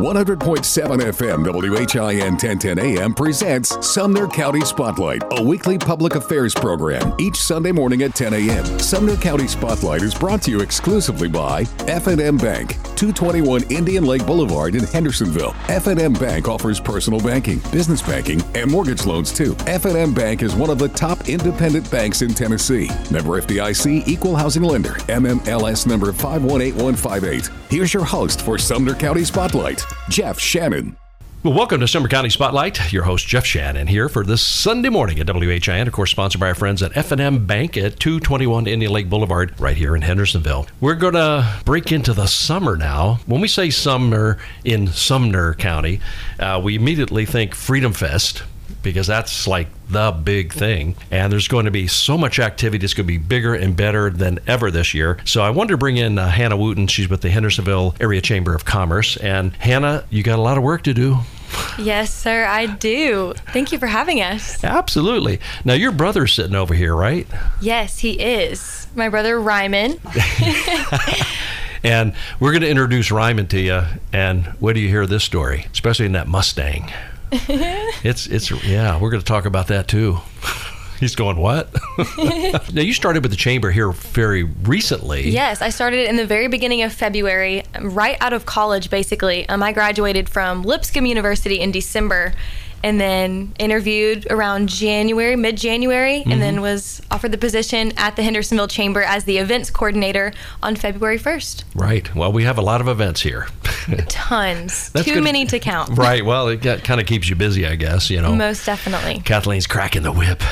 100.7 FM WHIN 1010 AM presents Sumner County Spotlight, a weekly public affairs program each Sunday morning at 10 a.m. Sumner County Spotlight is brought to you exclusively by F&M Bank, 221 Indian Lake Boulevard in Hendersonville. F&M Bank offers personal banking, business banking, and mortgage loans too. F&M Bank is one of the top independent banks in Tennessee. Member FDIC, Equal Housing Lender, MMLS number 518158. Here's your host for Sumner County Spotlight, Jeff Shannon. Well, welcome to Sumner County Spotlight. Your host, Jeff Shannon, here for this Sunday morning at WHIN. Of course, sponsored by our friends at F&M Bank at 221 Indian Lake Boulevard, right here in Hendersonville. We're going to break into the summer now. When we say summer in Sumner County, we immediately think Freedom Fest, because that's like the big thing. And there's going to be so much activity. It's going to be bigger and better than ever this year. So I wanted to bring in Hannah Wooten. She's with the Hendersonville Area Chamber of Commerce. And Hannah, you got a lot of work to do. Yes, sir, I do. Thank you for having us. Absolutely. Now, your brother's sitting over here, right? Yes, he is. My brother, Ryman. And we're going to introduce Ryman to you. And where do you hear this story? Especially in that Mustang. We're going to talk about that too. He's going, what? Now, you started with the chamber here very recently. Yes, I started in the very beginning of February, right out of college, basically. I graduated from Lipscomb University in December and then interviewed around January, mid-January, and then was offered the position at the Hendersonville Chamber as the events coordinator on February 1st. Right. Well, we have a lot of events here. Tons. Many to count. Right. Well, it kind of keeps you busy, I guess, you know. Most definitely. Kathleen's cracking the whip.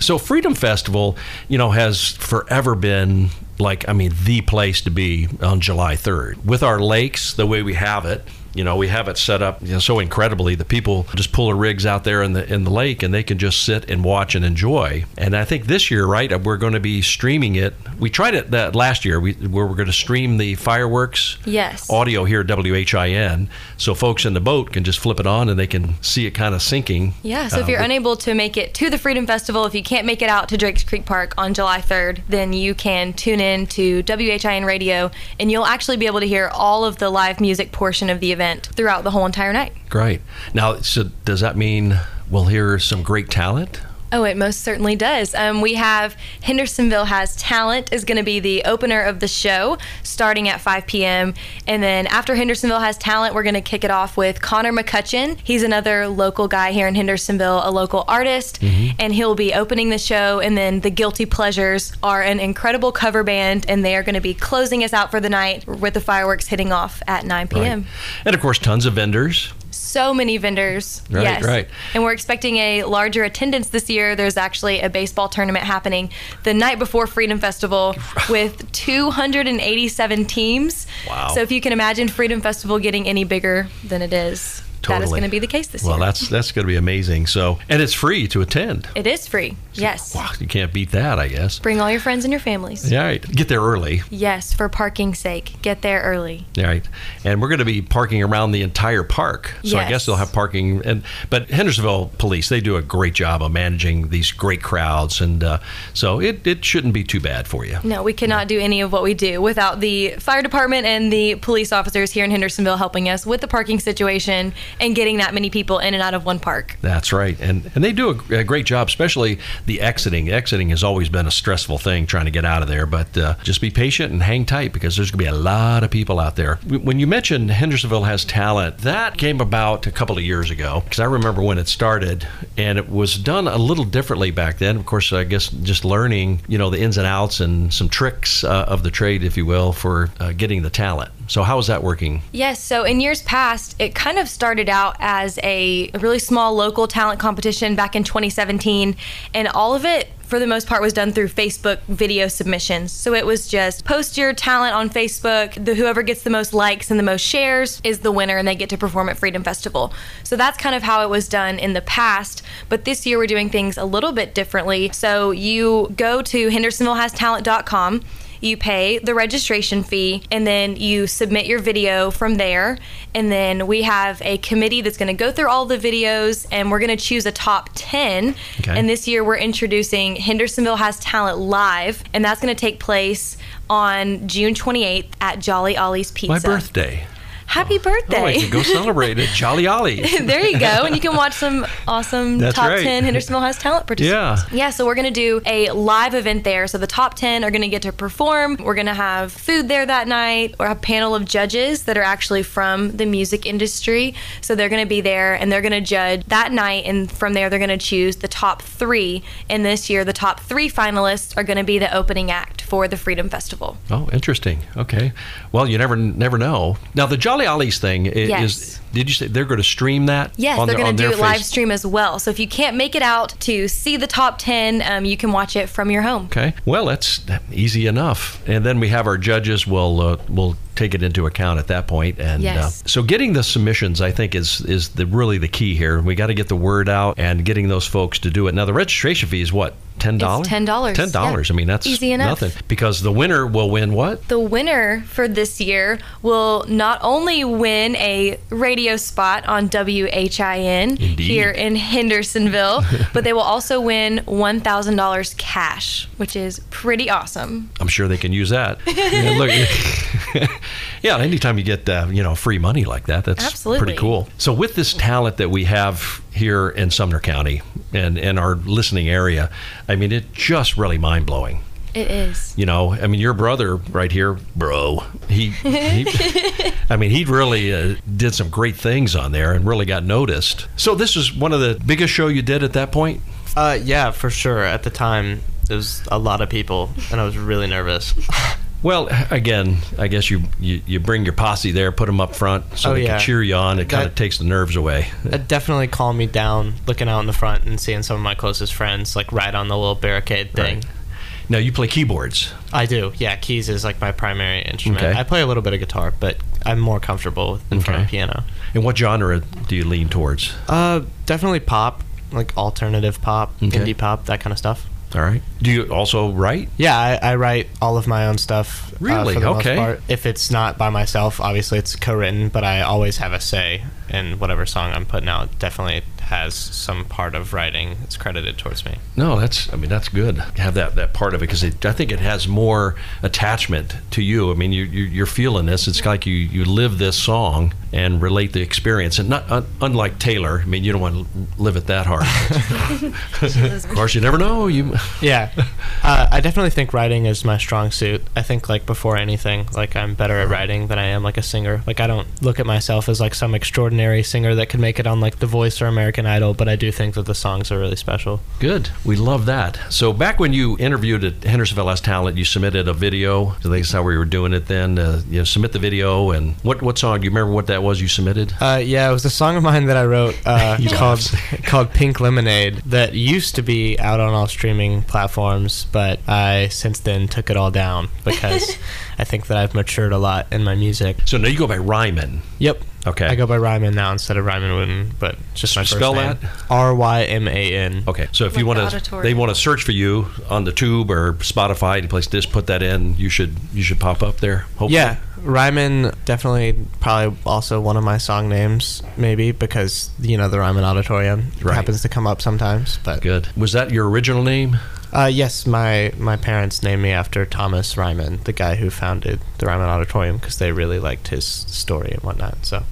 So Freedom Festival, you know, has forever been the place to be on July 3rd. With our lakes, the way we have it, you know, we have it set up so incredibly. The people just pull their rigs out there in the lake, and they can just sit and watch and enjoy. And I think this year, right, we're going to be streaming it. We tried it last year, where we're going to stream the fireworks audio here at WHIN, so folks in the boat can just flip it on and they can see it kind of sinking. Yeah, so if you're unable to make it to the Freedom Festival, if you can't make it out to Drake's Creek Park on July 3rd, then you can tune in to WHIN Radio, and you'll actually be able to hear all of the live music portion of the event throughout the whole entire night. Great. Now, so does that mean we'll hear some great talent? Oh, it most certainly does. We have Hendersonville Has Talent is going to be the opener of the show, starting at 5 p.m. And then after Hendersonville Has Talent, we're going to kick it off with Connor McCutcheon. He's another local guy here in Hendersonville, a local artist, and he'll be opening the show. And then the Guilty Pleasures are an incredible cover band, and they are going to be closing us out for the night with the fireworks hitting off at 9 p.m. Right. And of course, tons of vendors. So many vendors, right, yes. Right. And we're expecting a larger attendance this year. There's actually a baseball tournament happening the night before Freedom Festival with 287 teams. Wow. So if you can imagine Freedom Festival getting any bigger than it is, totally. That is going to be the case this year. Well, that's going to be amazing. So, and it's free to attend. It is free, yes. So, wow, you can't beat that, I guess. Bring all your friends and your families. Yeah, right. Get there early. Yes, for parking's sake. Get there early. All right. And we're going to be parking around the entire park. So yes. I guess they'll have parking. But Hendersonville Police, they do a great job of managing these great crowds. And so it shouldn't be too bad for you. No, we cannot do any of what we do without the fire department and the police officers here in Hendersonville helping us with the parking situation and getting that many people in and out of one park. That's right. And they do a great job, especially the exiting. Exiting has always been a stressful thing, trying to get out of there. But just be patient and hang tight, because there's going to be a lot of people out there. When you mentioned Hendersonville Has Talent, that came about a couple of years ago, because I remember when it started, and it was done a little differently back then. Of course, I guess just learning, the ins and outs and some tricks of the trade, if you will, for getting the talent. So how is that working? Yes. So in years past, it kind of started out as a really small local talent competition back in 2017, and all of it, for the most part, was done through Facebook video submissions. So it was just post your talent on Facebook. Whoever gets the most likes and the most shares is the winner, and they get to perform at Freedom Festival. So that's kind of how it was done in the past. But this year we're doing things a little bit differently. So you go to HendersonvilleHasTalent.com. you pay the registration fee, and then you submit your video from there. And then we have a committee that's going to go through all the videos, and we're going to choose a top 10. Okay. And this year we're introducing Hendersonville Has Talent Live, and that's going to take place on June 28th at Jolly Ollie's Pizza. My birthday. Happy birthday. Oh, I can go celebrate at Jolly Ollie's. There you go. And you can watch some awesome top 10 Hendersonville Has Talent participants. Yeah, so we're going to do a live event there. So the top 10 are going to get to perform. We're going to have food there that night, or a panel of judges that are actually from the music industry. So they're going to be there, and they're going to judge that night. And from there, they're going to choose the top 3. And this year, the top 3 finalists are going to be the opening act for the Freedom Festival. Oh, interesting. Okay. Well, you never know. Now, the Jolly Ollie's thing is, did you say they're going to stream that? Yes, they're going to do a live stream as well. So if you can't make it out to see the top 10, you can watch it from your home. Okay. Well, that's easy enough. And then we have our judges will take it into account at that point. And so getting the submissions, I think, is really the key here. We got to get the word out and getting those folks to do it. Now, the registration fee is what? $10? It's $10. $10. Yeah. I mean, that's easy enough. Nothing. Because the winner will win what? The winner for this year will not only win a radio spot on WHIN here in Hendersonville, but they will also win $1,000 cash, which is pretty awesome. I'm sure they can use that. Yeah, anytime you get free money like that, that's pretty cool. So with this talent that we have here in Sumner County and in our listening area, I mean, it's just really mind-blowing. It is. You know, I mean, your brother right here, he really did some great things on there and really got noticed. So this is one of the biggest show you did at that point? Yeah, for sure. At the time, it was a lot of people, and I was really nervous. Well, again, I guess you bring your posse there, put them up front so they can cheer you on. It kind of takes the nerves away. That definitely calmed me down, looking out in the front and seeing some of my closest friends like right on the little barricade thing. Right. Now, you play keyboards. I do, yeah. Keys is like my primary instrument. Okay. I play a little bit of guitar, but I'm more comfortable in front of piano. And what genre do you lean towards? Definitely pop, like alternative pop, indie pop, that kind of stuff. All right. Do you also write? Yeah, I write all of my own stuff. Really? For the most part. If it's not by myself, obviously it's co-written, but I always have a say in whatever song I'm putting out. Definitely has some part of writing that's credited towards me. No, that's good to have that part of it, because I think it has more attachment to you. I mean, you're feeling this. It's like you live this song and relate the experience. And not unlike Taylor, I mean, you don't want to live it that hard. Of course, you never know. I definitely think writing is my strong suit. I think, like, before anything, like, I'm better at writing than I am like a singer. Like, I don't look at myself as like some extraordinary singer that could make it on like The Voice or American Idol, but I do think that the songs are really special. Good. We love that. So back when you interviewed at Hendersonville Has Talent, you submitted a video. I think that's how we were doing it then. Submit the video, and what song? Do you remember what that was you submitted? It was a song of mine that I wrote called Pink Lemonade that used to be out on all streaming platforms, but I since then took it all down because I think that I've matured a lot in my music. So now you go by Ryman. Yep. Okay. I go by Ryman now instead of Ryman Wooten, but just my first name. Spell that? RYMAN. Okay. So if they want to search for you on the tube or Spotify, any place, just put that in. You should pop up there. Hopefully. Yeah. Ryman, definitely, probably also one of my song names, maybe, because the Ryman Auditorium happens to come up sometimes. But good. Was that your original name? Yes, my parents named me after Thomas Ryman, the guy who founded the Ryman Auditorium, because they really liked his story and whatnot. So,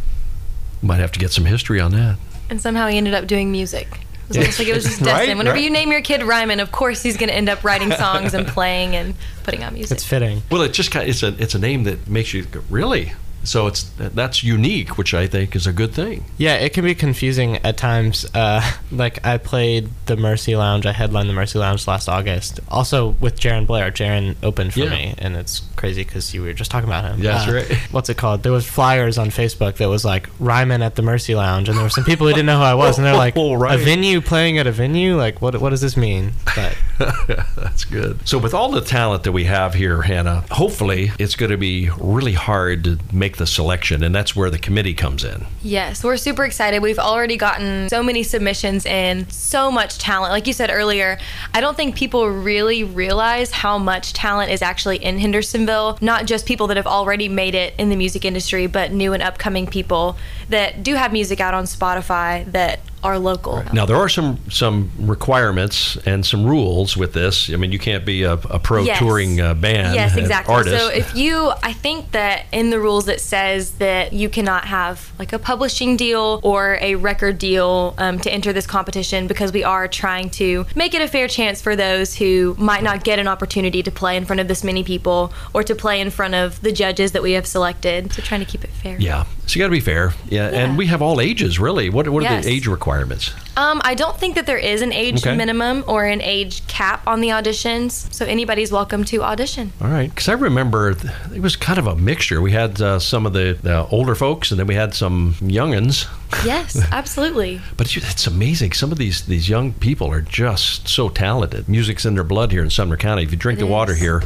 might have to get some history on that. And somehow he ended up doing music. It was almost like it was just destined. Whenever you name your kid Ryman, of course he's going to end up writing songs and playing and putting out music. It's fitting. Well, it just it's a name that makes you go, really. So that's unique, which I think is a good thing. Yeah, it can be confusing at times. Like, I played the Mercy Lounge. I headlined the Mercy Lounge last August. Also with Jaren Blair. Jaren opened for me, and it's crazy because you were just talking about him. Yeah, that's right. What's it called? There was flyers on Facebook that was like, Ryman at the Mercy Lounge, and there were some people who didn't know who I was, and they're like, a venue playing at a venue? Like, what does this mean? But... That's good. So with all the talent that we have here, Hannah, hopefully it's going to be really hard to make the selection, and that's where the committee comes in. Yes, we're super excited. We've already gotten so many submissions in, so much talent. Like you said earlier, I don't think people really realize how much talent is actually in Hendersonville, not just people that have already made it in the music industry, but new and upcoming people that do have music out on Spotify that are local. Right. Now, there are some requirements and some rules with this. I mean, you can't be a pro touring band. Yes, exactly. Artist. So if you, I think that in the rules it says that you cannot have like a publishing deal or a record deal to enter this competition, because we are trying to make it a fair chance for those who might not get an opportunity to play in front of this many people or to play in front of the judges that we have selected. So trying to keep it fair. Yeah. So you got to be fair. Yeah. And we have all ages, really. What are the age requirements? I don't think that there is an age minimum or an age cap on the auditions, so anybody's welcome to audition. All right, because I remember it was kind of a mixture. We had some of the older folks, and then we had some young'uns. Yes, absolutely. But it's amazing. Some of these young people are just so talented. Music's in their blood here in Sumner County. If you drink the water here,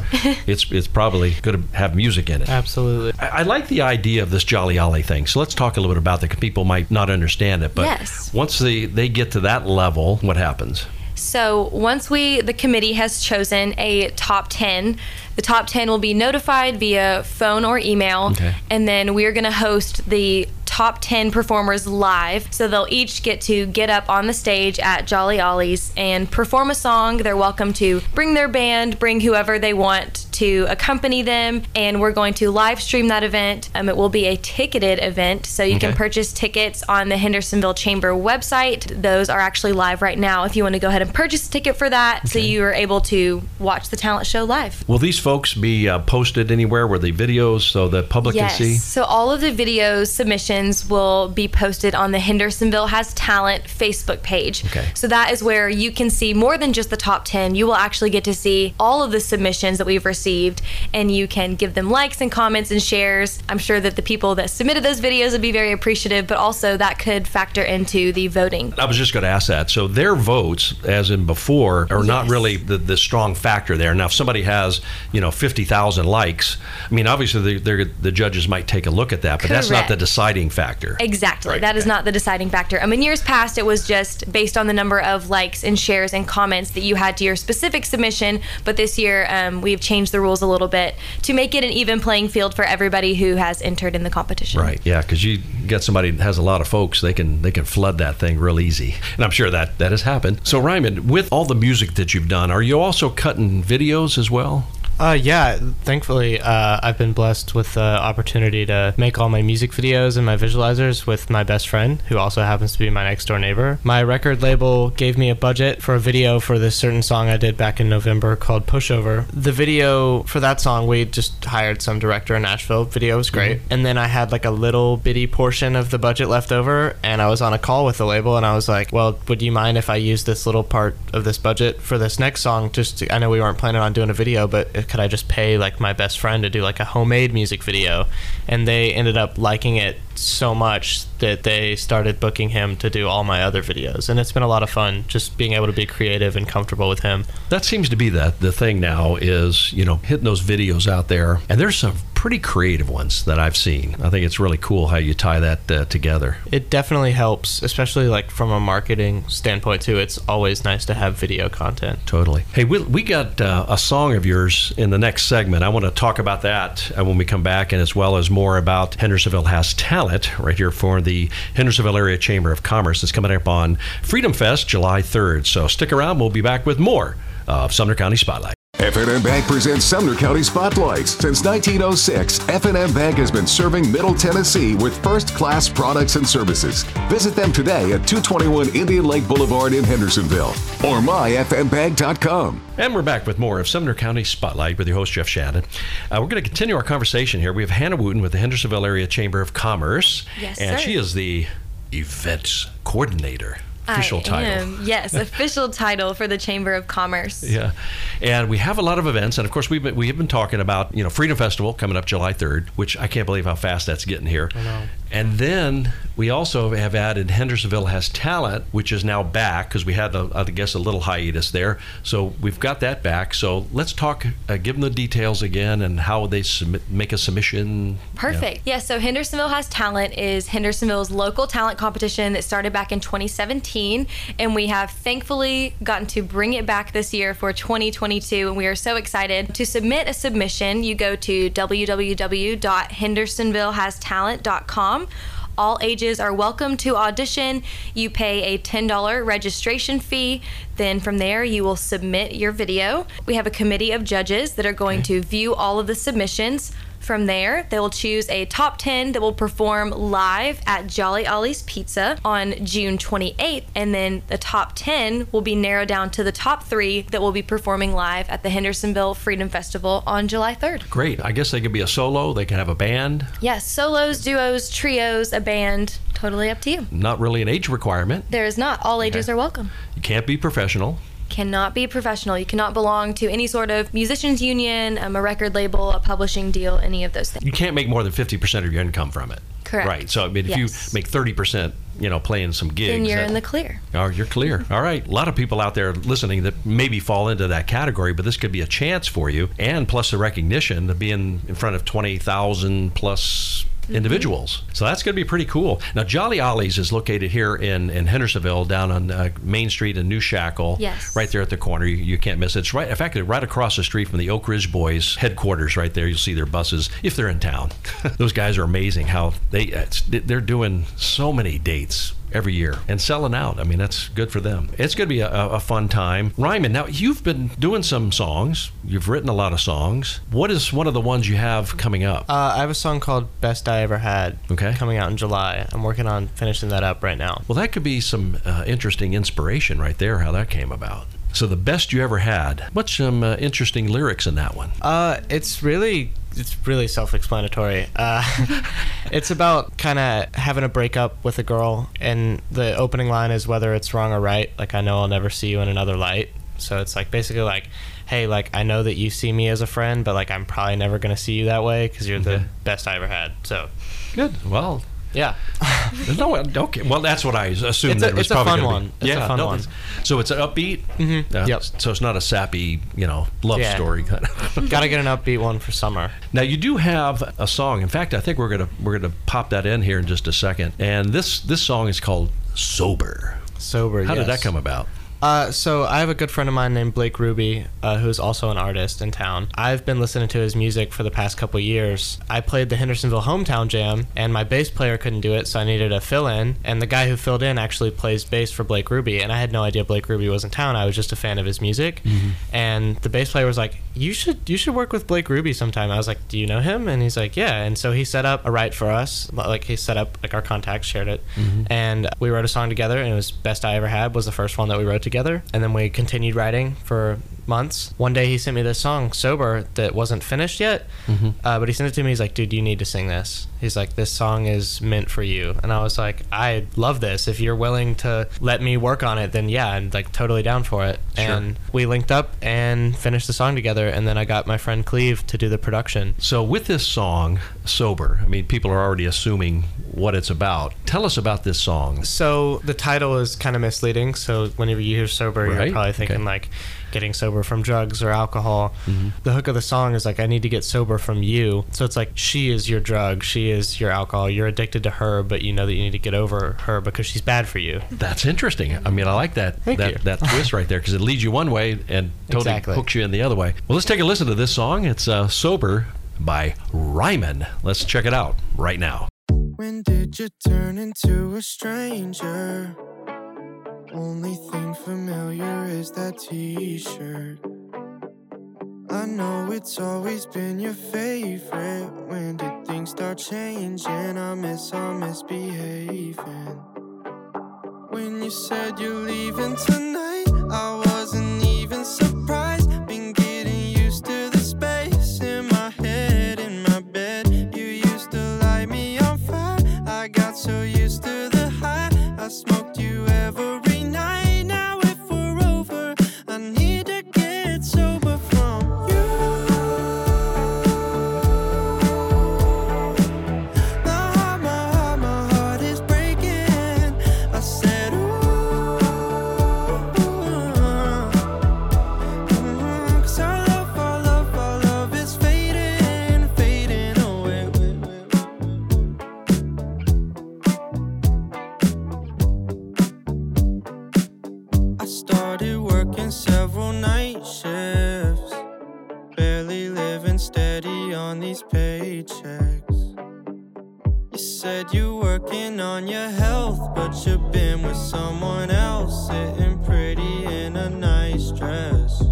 it's probably going to have music in it. Absolutely. I like the idea of this Jolly Ollie thing. So let's talk a little bit about that, because people might not understand it. But once they get to that level, what happens? So once the committee has chosen a top 10, the top 10 will be notified via phone or email. Okay. And then we're going to host the top 10 performers live. So they'll each get to get up on the stage at Jolly Ollie's and perform a song. They're welcome to bring their band, bring whoever they want to accompany them, and we're going to live stream that event. It will be a ticketed event, so you can purchase tickets on the Hendersonville Chamber website. Those are actually live right now if you want to go ahead and purchase a ticket for that, so you are able to watch the talent show live. Will these folks be posted anywhere? Were they videos so the public can see? Yes, so all of the video submissions will be posted on the Hendersonville Has Talent Facebook page. Okay. So that is where you can see more than just the top 10. You will actually get to see all of the submissions that we've received, and you can give them likes and comments and shares. I'm sure that the people that submitted those videos would be very appreciative, but also that could factor into the voting. I was just going to ask that. So their votes, as in before, are not really the strong factor there. Now, if somebody has 50,000 likes, I mean, obviously the judges might take a look at that, but that's not the deciding factor. Exactly. Right. That is not the deciding factor. I mean, years past, it was just based on the number of likes and shares and comments that you had to your specific submission. But this year, we've changed the rules a little bit to make it an even playing field for everybody who has entered in the competition. Right. Yeah, because you get somebody that has a lot of folks, they can flood that thing real easy. And I'm sure that has happened. So, Ryman, with all the music that you've done, are you also cutting videos as well? Yeah, thankfully, I've been blessed with the opportunity to make all my music videos and my visualizers with my best friend, who also happens to be my next door neighbor. My record label gave me a budget for a video for this certain song I did back in November called Pushover. The video for that song, we just hired some director in Nashville. Video was great. Mm-hmm. And then I had like a little bitty portion of the budget left over, and I was on a call with the label, and I was like, well, would you mind if I use this little part of this budget for this next song? I know we weren't planning on doing a video, but could I just pay like my best friend to do like a homemade music video? And they ended up liking it so much that they started booking him to do all my other videos, and it's been a lot of fun just being able to be creative and comfortable with him. That seems to be the thing now is, hitting those videos out there, and there's some pretty creative ones that I've seen. I think it's really cool how you tie that together. It definitely helps, especially like from a marketing standpoint too. It's always nice to have video content. Totally. Hey, we got a song of yours in the next segment. I want to talk about that when we come back, and as well as more about Hendersonville Has Talent right here for the Hendersonville Area Chamber of Commerce. It's coming up on Freedom Fest, July 3rd. So stick around. We'll be back with more of Sumner County Spotlight. F&M Bank presents Sumner County Spotlights. Since 1906, F&M Bank has been serving Middle Tennessee with first-class products and services. Visit them today at 221 Indian Lake Boulevard in Hendersonville or myfmbank.com. And we're back with more of Sumner County Spotlight with your host, Jeff Shannon. We're going to continue our conversation here. We have Hannah Wooten with the Hendersonville Area Chamber of Commerce. Yes, and she is the events coordinator. Official title. Yes, official title for the Chamber of Commerce. Yeah, and we have a lot of events, and of course we have been talking about Freedom Festival coming up July 3rd, which I can't believe how fast that's getting here. I know. And then we also have added Hendersonville Has Talent, which is now back because we had, I guess, a little hiatus there. So we've got that back. So let's talk, give them the details again and how they make a submission. Perfect. Yeah, so Hendersonville Has Talent is Hendersonville's local talent competition that started back in 2017. And we have thankfully gotten to bring it back this year for 2022. And we are so excited. To submit a submission, you go to www.HendersonvilleHasTalent.com. All ages are welcome to audition. You pay a $10 registration fee. Then from there, you will submit your video. We have a committee of judges that are going to view all of the submissions. From there, they will choose a top 10 that will perform live at Jolly Ollie's Pizza on June 28th. And then the top 10 will be narrowed down to the top 3 that will be performing live at the Hendersonville Freedom Festival on July 3rd. Great. I guess they could be a solo. They can have a band. Yes. Solos, duos, trios, a band. Totally up to you. Not really an age requirement. There is not. All ages are welcome. You can't be professional. Cannot be professional. You cannot belong to any sort of musicians union, a record label, a publishing deal, any of those things. You can't make more than 50% of your income from it. Correct. Right. So I mean, if you make 30%, you know, playing some gigs, then you're in the clear. Oh, you're clear. All right. A lot of people out there listening that maybe fall into that category, but this could be a chance for you, and plus the recognition of being in front of 20,000 plus individuals. So that's going to be pretty cool. Now, Jolly Ollie's is located here in Hendersonville, down on Main Street in New Shackle. Yes. Right there at the corner. You can't miss it. It's right, in fact, right across the street from the Oak Ridge Boys headquarters right there. You'll see their buses if they're in town. Those guys are amazing how they're doing so many dates every year and selling out. I mean, that's good for them. It's going to be a fun time. Ryman, now you've been doing some songs. You've written a lot of songs. What is one of the ones you have coming up? I have a song called Best I Ever Had coming out in July. I'm working on finishing that up right now. Well, that could be some interesting inspiration right there, how that came about. So the best you ever had. What's some interesting lyrics in that one? It's really self-explanatory. It's about kind of having a breakup with a girl, and the opening line is whether it's wrong or right, like I know I'll never see you in another light. So it's like basically like, hey, like I know that you see me as a friend, but like I'm probably never gonna see you that way because you're the best I ever had. So good. Well. Yeah. Okay. Well, that's what I assumed that it was probably going to be. It's a fun one. So it's an upbeat? Mm-hmm. So it's not a sappy, love story kind of. Got to get an upbeat one for summer. Now, you do have a song. In fact, I think we're going to pop that in here in just a second. And this song is called Sober. Sober, How did that come about? So I have a good friend of mine named Blake Ruby, who's also an artist in town. I've been listening to his music for the past couple years. I played the Hendersonville Hometown Jam, and my bass player couldn't do it, so I needed a fill-in. And the guy who filled in actually plays bass for Blake Ruby, and I had no idea Blake Ruby was in town. I was just a fan of his music. Mm-hmm. And the bass player was like, you should work with Blake Ruby sometime. I was like, do you know him? And he's like, yeah. And so he set up a write for us. Like, he set up like our contacts, shared it. Mm-hmm. And we wrote a song together, and it was Best I Ever Had was the first one that we wrote together. And then we continued writing for months. One day he sent me this song, Sober, that wasn't finished yet, but he sent it to me. He's like, dude, you need to sing this. He's like, this song is meant for you. And I was like, I love this. If you're willing to let me work on it, then yeah, I'm like totally down for it. Sure. And we linked up and finished the song together, and then I got my friend Cleve to do the production. So with this song, Sober, I mean, people are already assuming what it's about. Tell us about this song. So the title is kind of misleading, so whenever you hear Sober, you're probably thinking like getting sober from drugs or alcohol. Mm-hmm. The hook of the song is like, I need to get sober from you. So it's like, she is your drug, she is your alcohol, you're addicted to her, but you know that you need to get over her because she's bad for you. That's interesting. I mean, I like that twist right there, because it leads you one way and totally hooks you in the other way. Well, let's take a listen to this song. It's Sober by Ryman. Let's check it out right now. When did you turn into a stranger? Only thing familiar is that t-shirt. I know it's always been your favorite. When did things start changing? I'm misbehaving. When you said you're leaving tonight, I wasn't even surprised. Been getting used to the space in my head, in my bed. You used to light me on fire. I got so used to the high. I smoked you every paychecks. You said you're working on your health, but you've been with someone else, sitting pretty in a nice dress.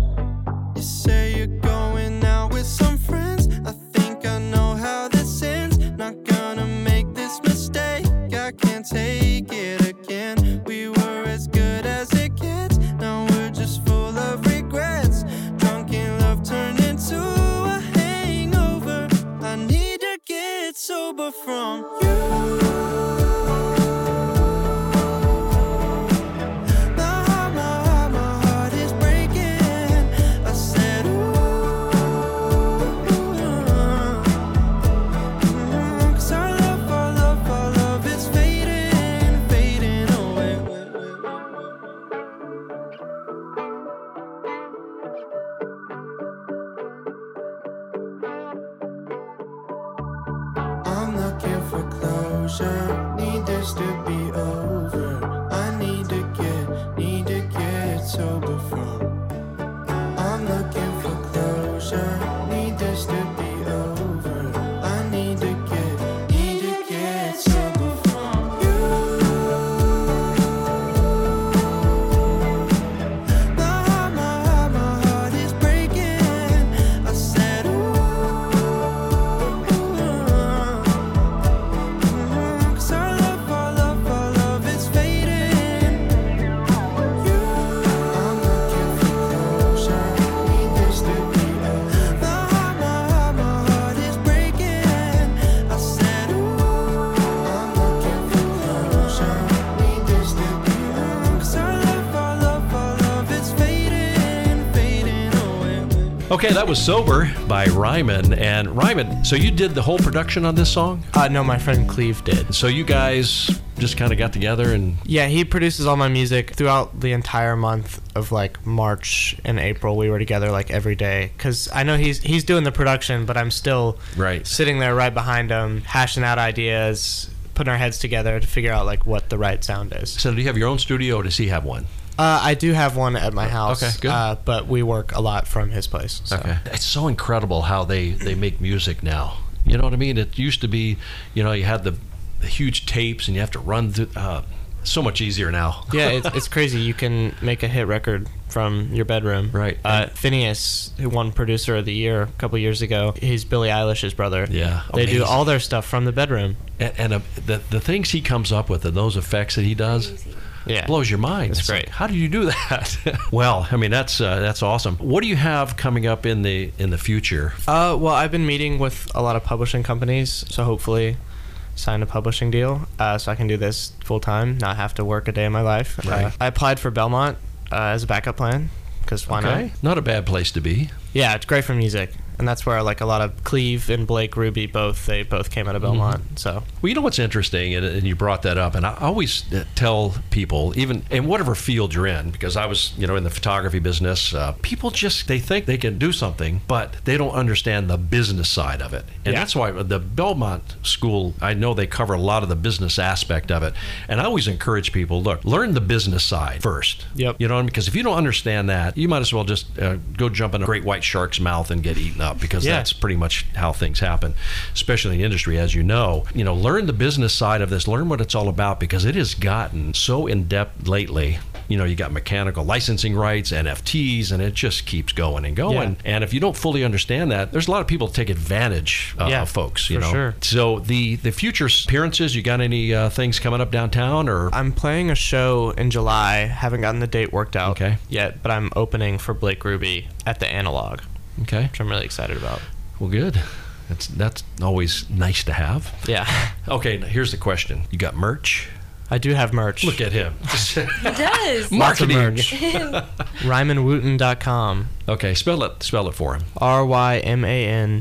You say you're going out with some friends. I think I know how this ends. Not gonna make this mistake. I can't take it again. We were as good as it gets. Now we're just full of regrets. Drunken love turned into a hangover. I need to get sober from you. Need this to be over. I need to get sober from. I'm looking for closure. Need this to be over. I need to get sober from you. My heart is breaking. I said, okay, that was Sober by Ryman. And Ryman, so you did the whole production on this song? No, my friend Cleve did. So you guys just kind of got together and... Yeah, he produces all my music throughout the entire month of, like, March and April. We were together, like, every day. Because I know he's doing the production, but I'm still sitting there right behind him, hashing out ideas, putting our heads together to figure out, like, what the right sound is. So do you have your own studio or does he have one? I do have one at my house, okay, good. But we work a lot from his place. So. Okay. It's so incredible how they make music now. You know what I mean? It used to be, you know, you had the huge tapes and you have to run through. So much easier now. Yeah, it's crazy. You can make a hit record from your bedroom. Right. Finneas, who won Producer of the Year a couple years ago, he's Billie Eilish's brother. Yeah. They do all their stuff from the bedroom. And the things he comes up with and those effects that he does... Amazing. Yeah. Blows your mind. It's great. Like, how do you do that? Well, I mean, that's awesome. What do you have coming up in the future? Well, I've been meeting with a lot of publishing companies, so hopefully sign a publishing deal so I can do this full time, not have to work a day in my life. Right. I applied for Belmont as a backup plan because why not? Not a bad place to be. Yeah, it's great for music. And that's where, like, a lot of Cleve and Blake Ruby, they both came out of Belmont. Mm-hmm. So, well, you know what's interesting, and you brought that up, and I always tell people, even in whatever field you're in, because I was, you know, in the photography business, people just, they think they can do something, but they don't understand the business side of it. And that's why the Belmont School, I know they cover a lot of the business aspect of it. And I always encourage people, look, learn the business side first. Yep. You know what I mean? Because if you don't understand that, you might as well just go jump in a great white shark's mouth and get eaten up, because that's pretty much how things happen, especially in the industry, as you know. You know, learn the business side of this, learn what it's all about, because it has gotten so in-depth lately. You know, you got mechanical licensing rights, NFTs, and it just keeps going and going. Yeah. And if you don't fully understand that, there's a lot of people that take advantage of folks, you know. Sure. So the future appearances, you got any things coming up downtown? Or I'm playing a show in July. Haven't gotten the date worked out yet, but I'm opening for Blake Ruby at the Analog. Okay. Which I'm really excited about. Well, good. That's always nice to have. Yeah. Okay, now here's the question. You got merch? I do have merch. Look at him. He does. Marketing. Lots of merch. RymanWooten.com. Okay, spell it for him.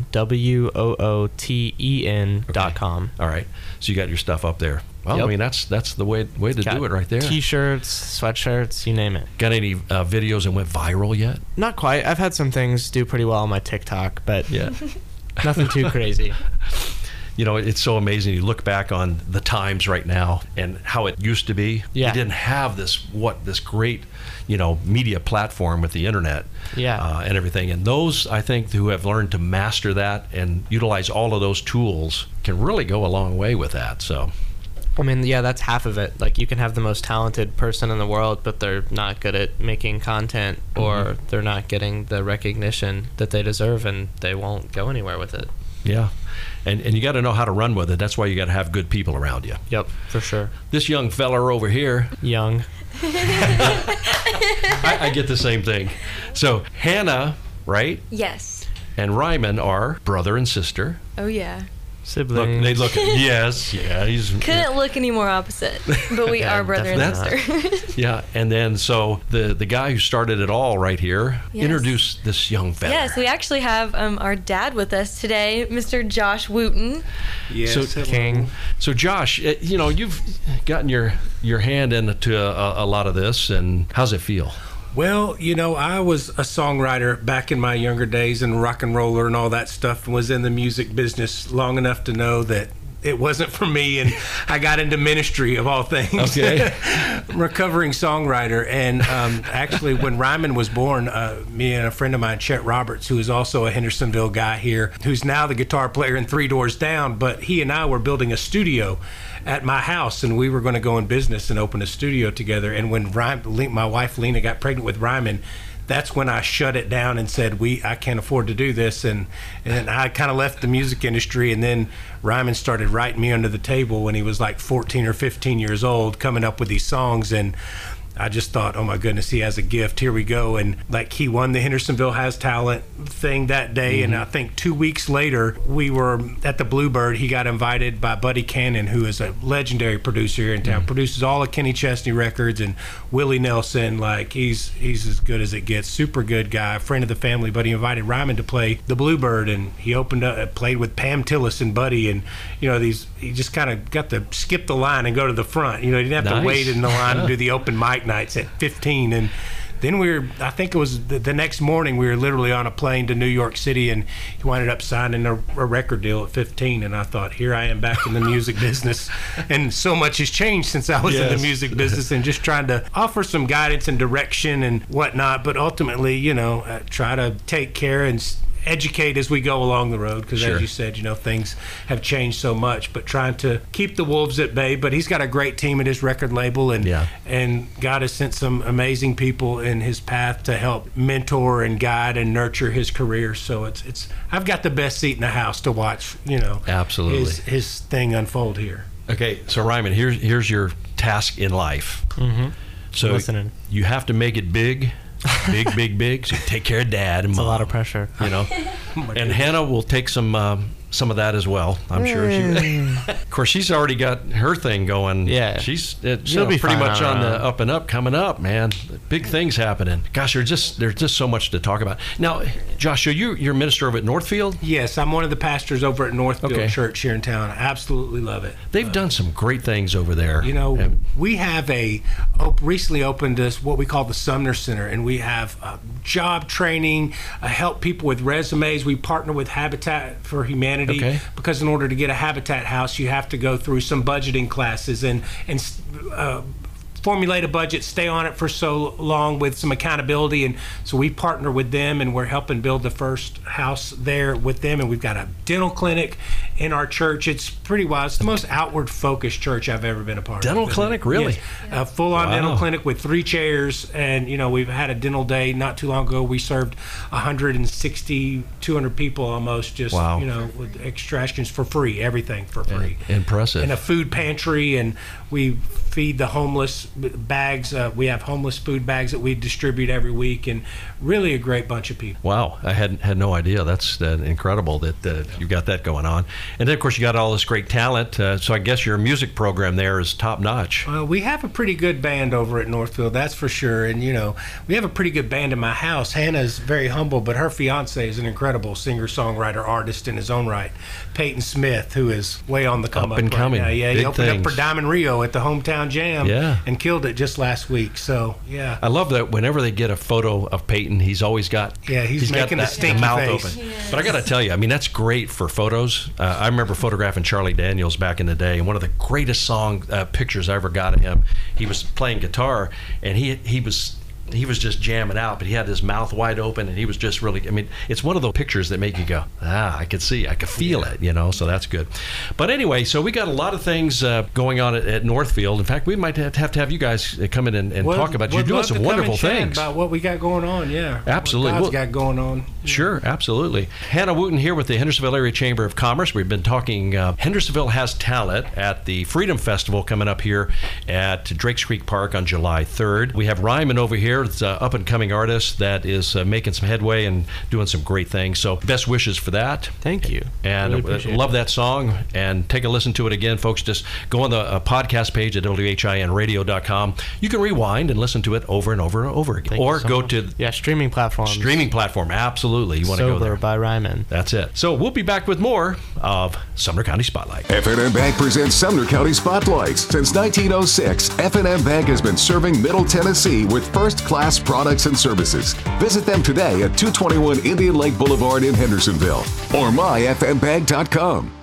RymanWooten.com. All right. So you got your stuff up there. Well, I mean, that's the way to do it right there. T-shirts, sweatshirts, you name it. Got any videos that went viral yet? Not quite. I've had some things do pretty well on my TikTok, but nothing too crazy. you know, it's so amazing. You look back on the times right now and how it used to be. Yeah. You didn't have this great, you know, media platform with the internet. Yeah. And everything. And those, I think, who have learned to master that and utilize all of those tools can really go a long way with that. So, I mean, yeah, that's half of it. Like, you can have the most talented person in the world, but they're not good at making content, or mm-hmm. they're not getting the recognition that they deserve, and they won't go anywhere with it. Yeah. And you got to know how to run with it. That's why you got to have good people around you. Yep, for sure. This young fella over here. Young. I get the same thing. So Hannah, right? Yes. And Ryman are brother and sister. Oh, yeah. Siblings. Couldn't look any more opposite, but we are brother and sister. Yeah, and then so the guy who started it all right here, yes. Introduce this young fella. Yes, we actually have our dad with us today, Mr. Josh Wooten. Yes, so, King. So Josh, you know, you've gotten your hand into a lot of this, and how's it feel? Well, you know, I was a songwriter back in my younger days, and rock and roller and all that stuff, and was in the music business long enough to know that it wasn't for me, and I got into ministry of all things. Okay. Recovering songwriter, and actually when Ryman was born, me and a friend of mine, Chet Roberts, who is also a Hendersonville guy here, who's now the guitar player in Three Doors Down, but he and I were building a studio at my house, and we were going to go in business and open a studio together. And when my wife Lena got pregnant with Ryman, that's when I shut it down and said, I can't afford to do this, and I kind of left the music industry. And then Ryman started writing me under the table when he was like 14 or 15 years old, coming up with these songs, and I just thought, oh my goodness, he has a gift, here we go. And like, he won the Hendersonville Has Talent thing that day, mm-hmm. and I think 2 weeks later we were at the Bluebird. He got invited by Buddy Cannon, who is a legendary producer here in town, mm-hmm. produces all of Kenny Chesney records and Willie Nelson. Like, he's as good as it gets, super good guy, friend of the family. But he invited Ryman to play the Bluebird, and he opened up, played with Pam Tillis and Buddy, and you know, these, he just kind of got to skip the line and go to the front, you know, he didn't have to wait in the line and do the open mic nights at 15. And then I think it was the next morning, we were literally on a plane to New York City, and he wound up signing a record deal at 15. And I thought, here I am back in the music business. And so much has changed since I was in the music business, and just trying to offer some guidance and direction and whatnot. But ultimately, you know, try to take care and educate as we go along the road, because as you said, you know, things have changed so much, but trying to keep the wolves at bay. But he's got a great team at his record label, and God has sent some amazing people in his path to help mentor and guide and nurture his career. So it's I've got the best seat in the house to watch, you know, absolutely his thing unfold here. Okay, so Ryman, here's your task in life. Mm-hmm. So you have to make it big. Big. So take care of Dad and Mom. It's a lot of pressure, you know. And Hannah will take some of that as well, I'm sure. Of course, she's already got her thing going. Yeah, she'll be pretty much on the up and up coming up, man. Big things happening. Gosh, there's just so much to talk about. Now, Josh, are you're minister over at Northfield? Yes, I'm one of the pastors over at Northfield Church here in town. I absolutely love it. They've done some great things over there. You know, we have recently opened this, what we call the Sumner Center, and we have job training, help people with resumes. We partner with Habitat for Humanity. Okay. Because in order to get a Habitat house, you have to go through some budgeting classes and formulate a budget, stay on it for so long with some accountability. And so we partner with them, and we're helping build the first house there with them. And we've got a dental clinic in our church. It's pretty wild. It's the most outward-focused church I've ever been a part of. Dental clinic? Really? Yes. Yeah. A full-on dental clinic with 3 chairs. And, you know, we've had a dental day not too long ago. We served 160, 200 people almost, just, you know, with extractions for free, everything for free. Impressive. And a food pantry, and we feed the homeless bags. We have homeless food bags that we distribute every week, and really a great bunch of people. Wow, I had no idea. That's incredible that you've got that going on. And then, of course, you got all this great talent, so I guess your music program there is top-notch. Well, we have a pretty good band over at Northfield, that's for sure. And, you know, we have a pretty good band in my house. Hannah's very humble, but her fiancé is an incredible singer-songwriter artist in his own right, Peyton Smith, who is way on the come-up. Up and coming. Right now. Yeah, he opened up for Diamond Rio at the Hometown Jam and killed it just last week. So yeah, I love that. Whenever they get a photo of Peyton, he's always got he's making got that, the mouth face. Open. But I got to tell you, I mean, that's great for photos. I remember photographing Charlie Daniels back in the day, and one of the greatest pictures I ever got of him. He was playing guitar, and he was just jamming out, but he had his mouth wide open, and he was just really, I mean, it's one of those pictures that make you go, I could see, I could feel it, you know, so that's good. But anyway, so we got a lot of things going on at Northfield. In fact, we might have to have you guys come in and talk about it. You're doing some wonderful things. About what we got going on, yeah. Absolutely. What God's got going on. Sure, absolutely. Hannah Wooten here with the Hendersonville Area Chamber of Commerce. We've been talking Hendersonville Has Talent at the Freedom Festival coming up here at Drake's Creek Park on July 3rd. We have Ryman over here. It's an up-and-coming artist that is making some headway and doing some great things. So best wishes for that. Thank you. And really love that song. And take a listen to it again, folks. Just go on the podcast page at WHINradio.com. You can rewind and listen to it over and over and over again. Thank or so go much. To streaming platform. Streaming platform, absolutely. You want to go there. Sober by Ryman. That's it. So we'll be back with more of Sumner County Spotlight. F&M Bank presents Sumner County Spotlights. Since 1906, F&M Bank has been serving Middle Tennessee with first-class products and services. Visit them today at 221 Indian Lake Boulevard in Hendersonville or myfmbag.com.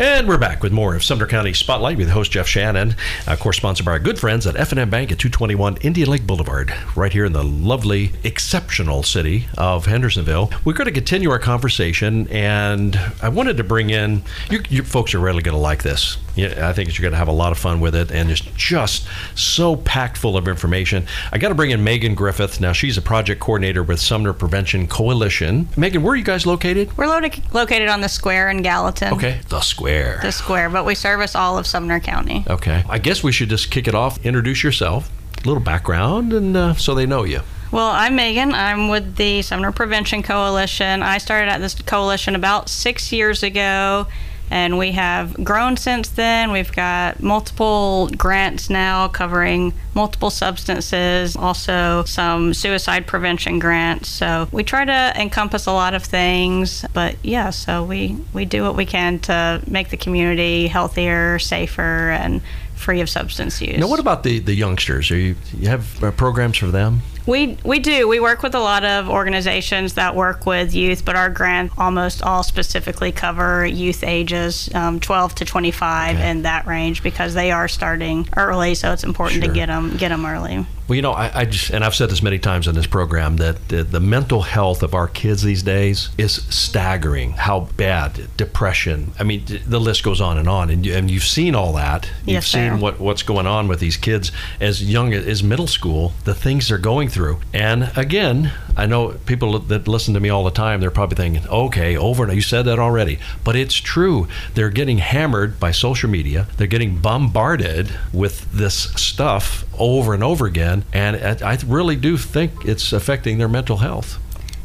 And we're back with more of Sumner County Spotlight with host Jeff Shannon, of course sponsored by our good friends at F&M Bank at 221 Indian Lake Boulevard, right here in the lovely, exceptional city of Hendersonville. We're going to continue our conversation, and I wanted to bring in, you folks are really going to like this. I think you're going to have a lot of fun with it, and it's just so packed full of information. I got to bring in Megan Griffith. Now, she's a project coordinator with Sumner Prevention Coalition. Megan, where are you guys located? We're located on the square in Gallatin. Okay, the square. The square, but we service all of Sumner County. Okay. I guess we should just kick it off. Introduce yourself, a little background, and so they know you. Well, I'm Megan. I'm with the Sumner Prevention Coalition. I started at this coalition about 6 years ago, and we have grown since then. We've got multiple grants now covering multiple substances, also some suicide prevention grants. So we try to encompass a lot of things, but yeah, so we do what we can to make the community healthier, safer, and free of substance use. Now, what about the youngsters? You have programs for them? We do. We work with a lot of organizations that work with youth, but our grants almost all specifically cover youth ages 12 to 25 in that range, because they are starting early, so it's important to get them early. Well, you know, I just, and I've said this many times on this program, that the mental health of our kids these days is staggering. How bad depression, I mean, the list goes on and on. And you've seen all that. You've seen what's going on with these kids as young as middle school, the things they're going through. And again, I know people that listen to me all the time, they're probably thinking, okay, over and you said that already. But it's true. They're getting hammered by social media. They're getting bombarded with this stuff over and over again. And I really do think it's affecting their mental health.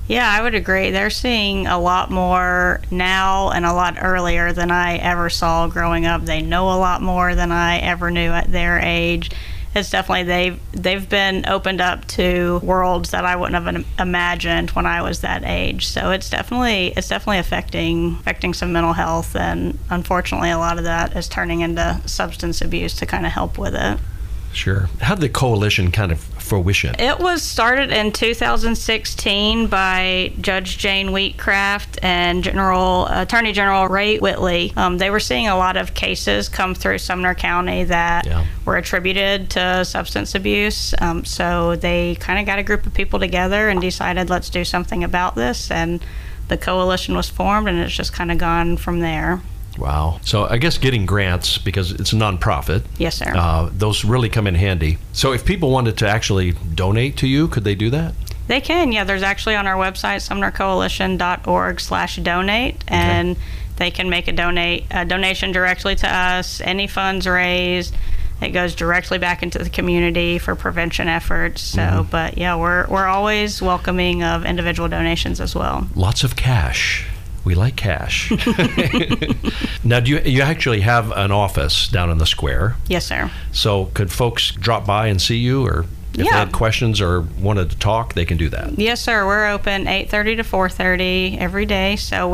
Yeah, I would agree. They're seeing a lot more now and a lot earlier than I ever saw growing up. They know a lot more than I ever knew at their age. It's definitely, they've been opened up to worlds that I wouldn't have imagined when I was that age. So it's definitely affecting some mental health, and unfortunately a lot of that is turning into substance abuse to kind of help with it. Sure. How did the coalition kind of fruition? It was started in 2016 by Judge Jane Wheatcraft and Attorney General Ray Whitley. They were seeing a lot of cases come through Sumner County that were attributed to substance abuse. So they kind of got a group of people together and decided, let's do something about this. And the coalition was formed, and it's just kind of gone from there. Wow. So I guess getting grants, because it's a nonprofit. Yes, sir. Those really come in handy. So if people wanted to actually donate to you, could they do that? They can, yeah. There's actually on our website, SumnerCoalition.org/donate, and they can make a donation directly to us. Any funds raised, it goes directly back into the community for prevention efforts. So, but yeah, we're always welcoming of individual donations as well. Lots of cash. We like cash. Now, do you actually have an office down in the square? Yes, sir. So could folks drop by and see you, or If they have questions or wanted to talk, they can do that. Yes, sir. We're open 8:30 to 4:30 every day. So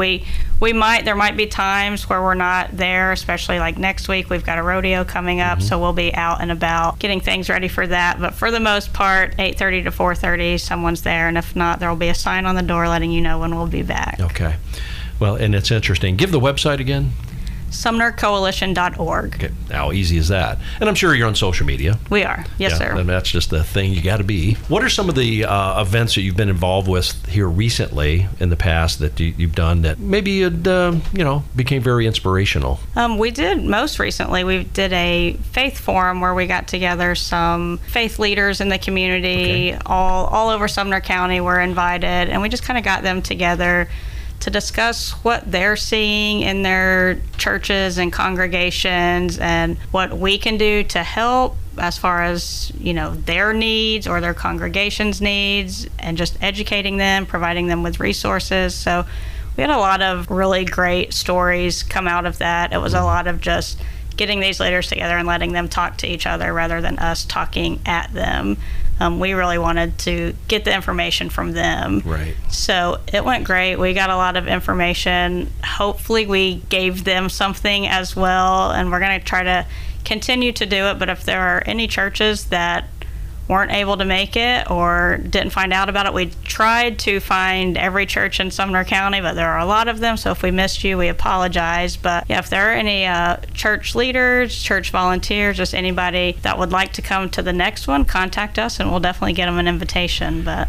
there might be times where we're not there, especially like next week. We've got a rodeo coming up, so we'll be out and about getting things ready for that. But for the most part, 8:30 to 4:30, someone's there. And if not, there'll be a sign on the door letting you know when we'll be back. Okay. Well, and it's interesting. Give the website again. SumnerCoalition.org. Okay. How easy is that? And I'm sure you're on social media. We are. Yes, sir. And that's just the thing you got to be. What are some of the events that you've been involved with here recently in the past that you've done that maybe it became very inspirational? We did most recently. We did a faith forum where we got together some faith leaders in the community. Okay. All over Sumner County were invited, and we just kind of got them together to discuss what they're seeing in their churches and congregations and what we can do to help as far as, their needs or their congregation's needs, and just educating them, providing them with resources. So we had a lot of really great stories come out of that. It was a lot of just getting these leaders together and letting them talk to each other rather than us talking at them. We really wanted to get the information from them. Right. So it went great. We got a lot of information. Hopefully we gave them something as well, and we're going to try to continue to do it. But if there are any churches that weren't able to make it or didn't find out about it, we tried to find every church in Sumner County, but there are a lot of them. So if we missed you, we apologize. But if there are any church leaders, church volunteers, just anybody that would like to come to the next one, contact us and we'll definitely get them an invitation. But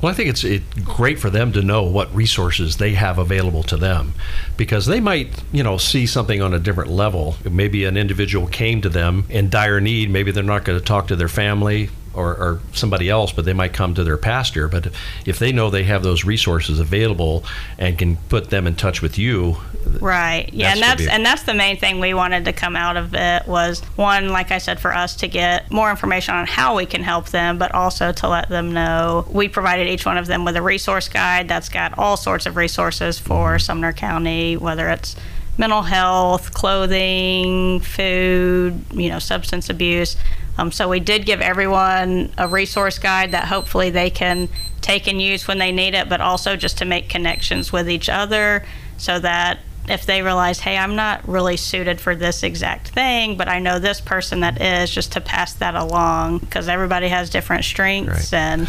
well, I think it's great for them to know what resources they have available to them, because they might, see something on a different level. Maybe an individual came to them in dire need. Maybe they're not going to talk to their family or somebody else, but they might come to their pastor. But if they know they have those resources available and can put them in touch with you. Right. Yeah, that's the main thing we wanted to come out of it was, one, like I said, for us to get more information on how we can help them, but also to let them know we provided each one of them with a resource guide that's got all sorts of resources for Sumner County, whether it's mental health, clothing, food, substance abuse. So we did give everyone a resource guide that hopefully they can take and use when they need it, but also just to make connections with each other so that if they realize, hey, I'm not really suited for this exact thing, but I know this person that is, just to pass that along, because everybody has different strengths. Right. And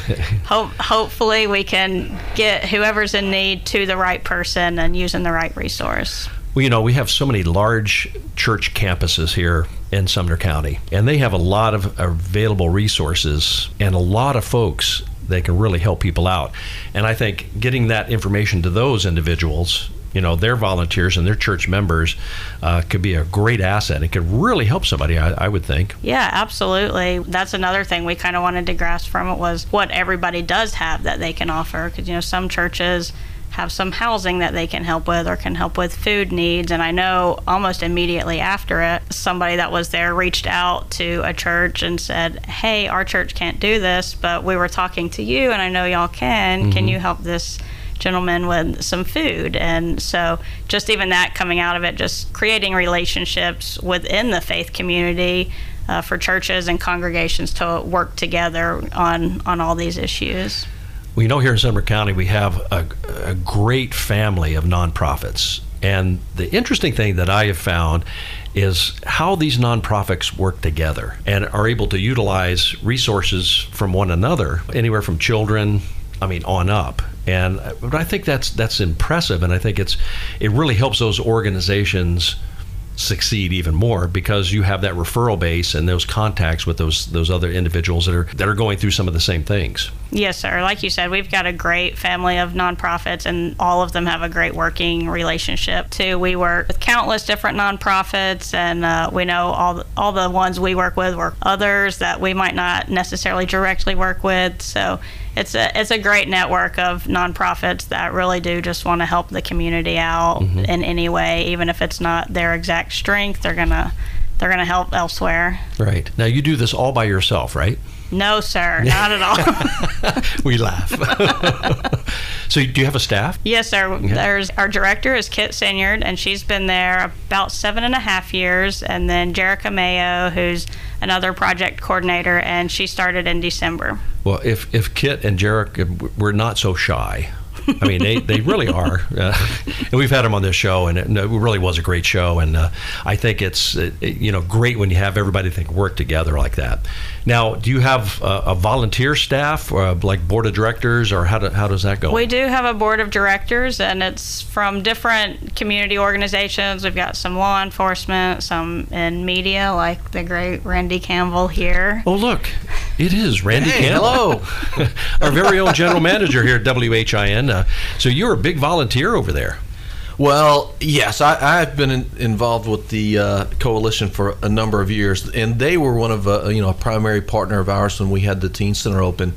hopefully we can get whoever's in need to the right person and using the right resource. Well, we have so many large church campuses here in Sumner County, and they have a lot of available resources and a lot of folks that can really help people out. And I think getting that information to those individuals, their volunteers and their church members could be a great asset. It could really help somebody, I would think. Yeah, absolutely. That's another thing we kind of wanted to grasp from it was what everybody does have that they can offer, because, some churches have some housing that they can help with or can help with food needs. And I know almost immediately after it, somebody that was there reached out to a church and said, hey, our church can't do this, but we were talking to you and I know y'all can. Mm-hmm. Can you help this gentleman with some food? And so just even that coming out of it, just creating relationships within the faith community for churches and congregations to work together on all these issues. We know here in Sumner County we have a great family of nonprofits, and the interesting thing that I have found is how these nonprofits work together and are able to utilize resources from one another, anywhere from children, on up. And I think that's impressive, and I think it really helps those organizations succeed even more because you have that referral base and those contacts with those other individuals that are going through some of the same things. Yes, sir. Like you said, we've got a great family of nonprofits, and all of them have a great working relationship too. We work with countless different nonprofits, and we know all the ones we work with were others that we might not necessarily directly work with. So it's a great network of nonprofits that really do just want to help the community out in any way, even if it's not their exact strength. They're gonna they're going to help elsewhere. Right. Now, you do this all by yourself, right? No, sir. Not at all. We laugh. So do you have a staff? Yes, sir. Okay. There's, our director is Kit Sinyard, and she's been there about 7.5 years. And then Jerica Mayo, who's another project coordinator, and she started in December. Well, if Kit and Jerica were not so shy, I mean, they really are. And we've had them on this show, and it really was a great show. And I think it's great when you have everybody that can work together like that. Now, do you have a volunteer staff, like board of directors, or how does that go? We do have a board of directors, and it's from different community organizations. We've got some law enforcement, some in media, like the great Randy Campbell here. Oh, look. It is Randy Campbell. Hello. Our very own general manager here at WHIN. So you're a big volunteer over there. Well, yes, I've been involved with the coalition for a number of years, and they were one of a primary partner of ours when we had the Teen Center open,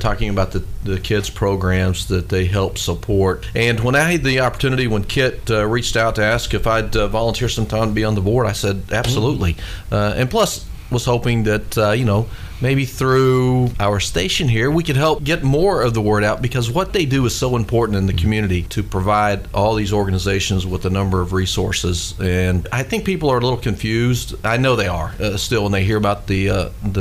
talking about the kids' programs that they help support. And when I had the opportunity, when Kit reached out to ask if I'd volunteer sometime to be on the board, I said absolutely, and plus was hoping that maybe through our station here, we could help get more of the word out, because what they do is so important in the community to provide all these organizations with a number of resources. And I think people are a little confused. I know they are still when they hear about the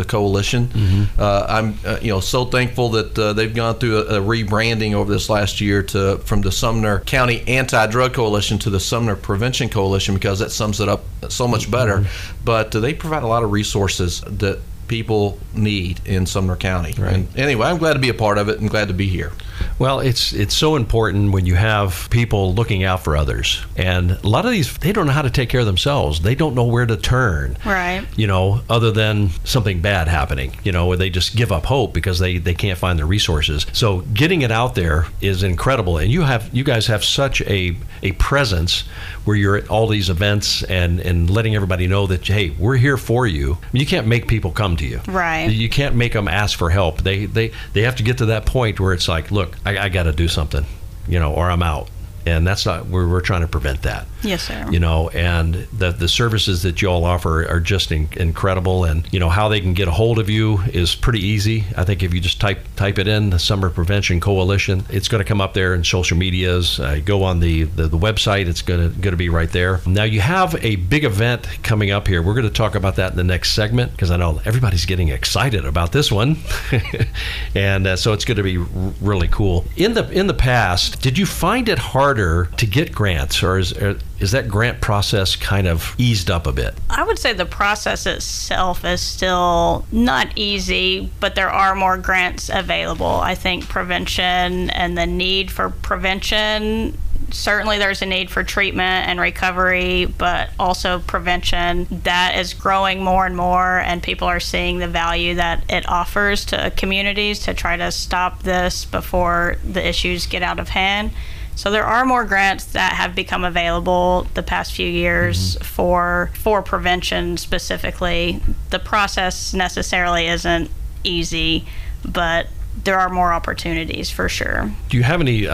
coalition. Mm-hmm. I'm so thankful that they've gone through a rebranding over this last year from the Sumner County Anti-Drug Coalition to the Sumner Prevention Coalition, because that sums it up so much better. Mm-hmm. But they provide a lot of resources that people need in Sumner County. Right. And anyway, I'm glad to be a part of it and glad to be here. Well, it's so important when you have people looking out for others. And a lot of these, they don't know how to take care of themselves. They don't know where to turn. Right. Other than something bad happening, where they just give up hope because they can't find the resources. So getting it out there is incredible. And you guys have such a presence where you're at all these events and letting everybody know that, hey, we're here for you. I mean, you can't make people come to you. Right. You can't make them ask for help. They have to get to that point where it's like, look, I got to do something, or I'm out. And that's not where we're trying to prevent that. Yes, sir. And the services that you all offer are just incredible. And, how they can get a hold of you is pretty easy. I think if you just type it in, the Summer Prevention Coalition, it's going to come up there in social medias. Go on the website. It's going to be right there. Now, you have a big event coming up here. We're going to talk about that in the next segment, because I know everybody's getting excited about this one. And so it's going to be really cool. In the past, did you find it hard to get grants, or is that grant process kind of eased up a bit? I would say the process itself is still not easy, but there are more grants available. I think prevention and the need for prevention, certainly there's a need for treatment and recovery, but also prevention, that is growing more and more, and people are seeing the value that it offers to communities to try to stop this before the issues get out of hand. So there are more grants that have become available the past few years. Mm-hmm. for prevention specifically. The process necessarily isn't easy, but there are more opportunities for sure. Do you have any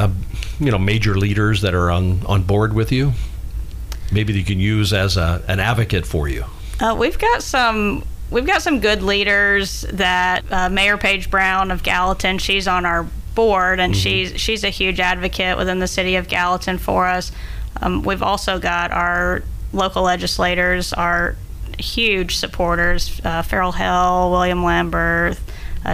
major leaders that are on board with you? Maybe that you can use as an advocate for you? We've got some good leaders that Mayor Paige Brown of Gallatin, she's on our board, and mm-hmm. she's a huge advocate within the city of Gallatin for us. We've also got our local legislators, our huge supporters, Farrell Hill, William Lambert,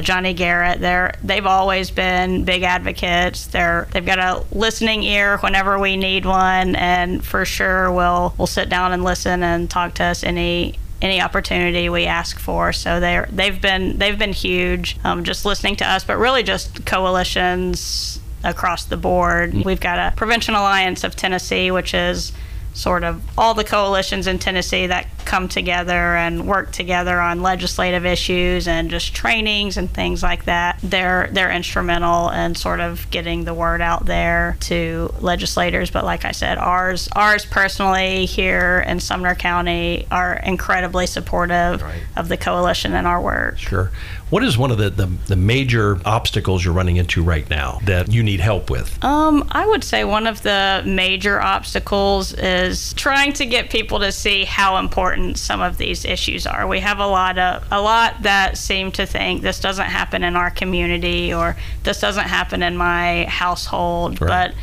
Johnny Garrett. They've always been big advocates. They've got a listening ear whenever we need one, and for sure we'll sit down and listen and talk to us any opportunity we ask for. So they've been huge, just listening to us, but really just coalitions across the board. We've got a Prevention Alliance of Tennessee, which is sort of all the coalitions in Tennessee that come together and work together on legislative issues and just trainings and things like that. They're instrumental in sort of getting the word out there to legislators. But like I said, ours personally here in Sumner County are incredibly supportive of the coalition and our work. Sure. What is one of the major obstacles you're running into right now that you need help with? I would say one of the major obstacles is trying to get people to see how important important some of these issues are. We have a lot that seem to think this doesn't happen in our community or this doesn't happen in my household. Right. But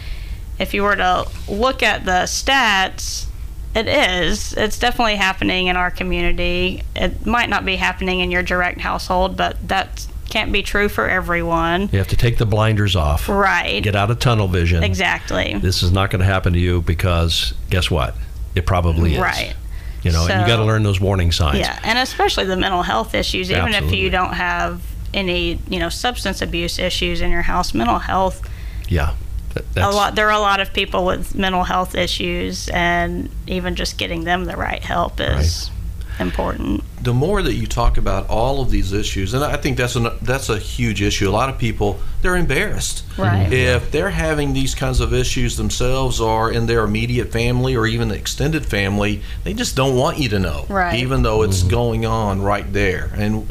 if you were to look at the stats, it's definitely happening in our community. It might not be happening in your direct household, but that can't be true for everyone. You have to take the blinders off. Right. Get out of tunnel vision. Exactly. This is not going to happen to you because guess what? It probably is. Right. You know, so, and you got to learn those warning signs. Yeah, and especially the mental health issues. Even Absolutely. If you don't have any, substance abuse issues in your house, mental health. Yeah. There are a lot of people with mental health issues, and even just getting them the right help is important. The more that you talk about all of these issues, and I think that's a huge issue. A lot of people, they're embarrassed. Right. If they're having these kinds of issues themselves or in their immediate family or even the extended family, they just don't want you to know, right. even though it's going on right there. And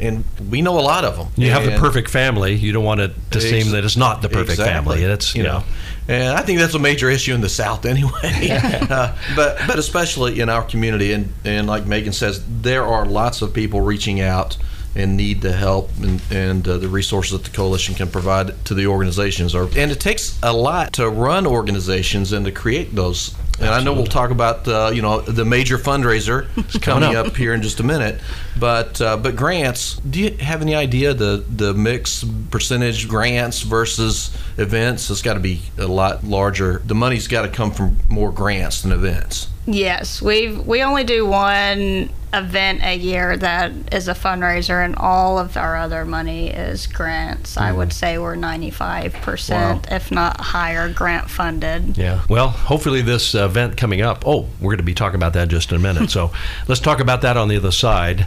we know a lot of them. You have the perfect family. You don't want it to seem that it's not the perfect family. It's, you know. And I think that's a major issue in the South anyway, but especially in our community. And like Megan says, there are lots of people reaching out and need the help and the resources that the coalition can provide to the organizations. And it takes a lot to run organizations and to create those. And Absolutely. I know we'll talk about the major fundraiser coming up here in just a minute. But grants, do you have any idea the mix percentage grants versus events? It's got to be a lot larger. The money's got to come from more grants than events. Yes, we only do one event a year that is a fundraiser, and all of our other money is grants. I would say we're 95%, if not higher, grant funded. Yeah. Well, hopefully this event coming up. Oh, we're going to be talking about that just in a minute. So let's talk about that on the other side.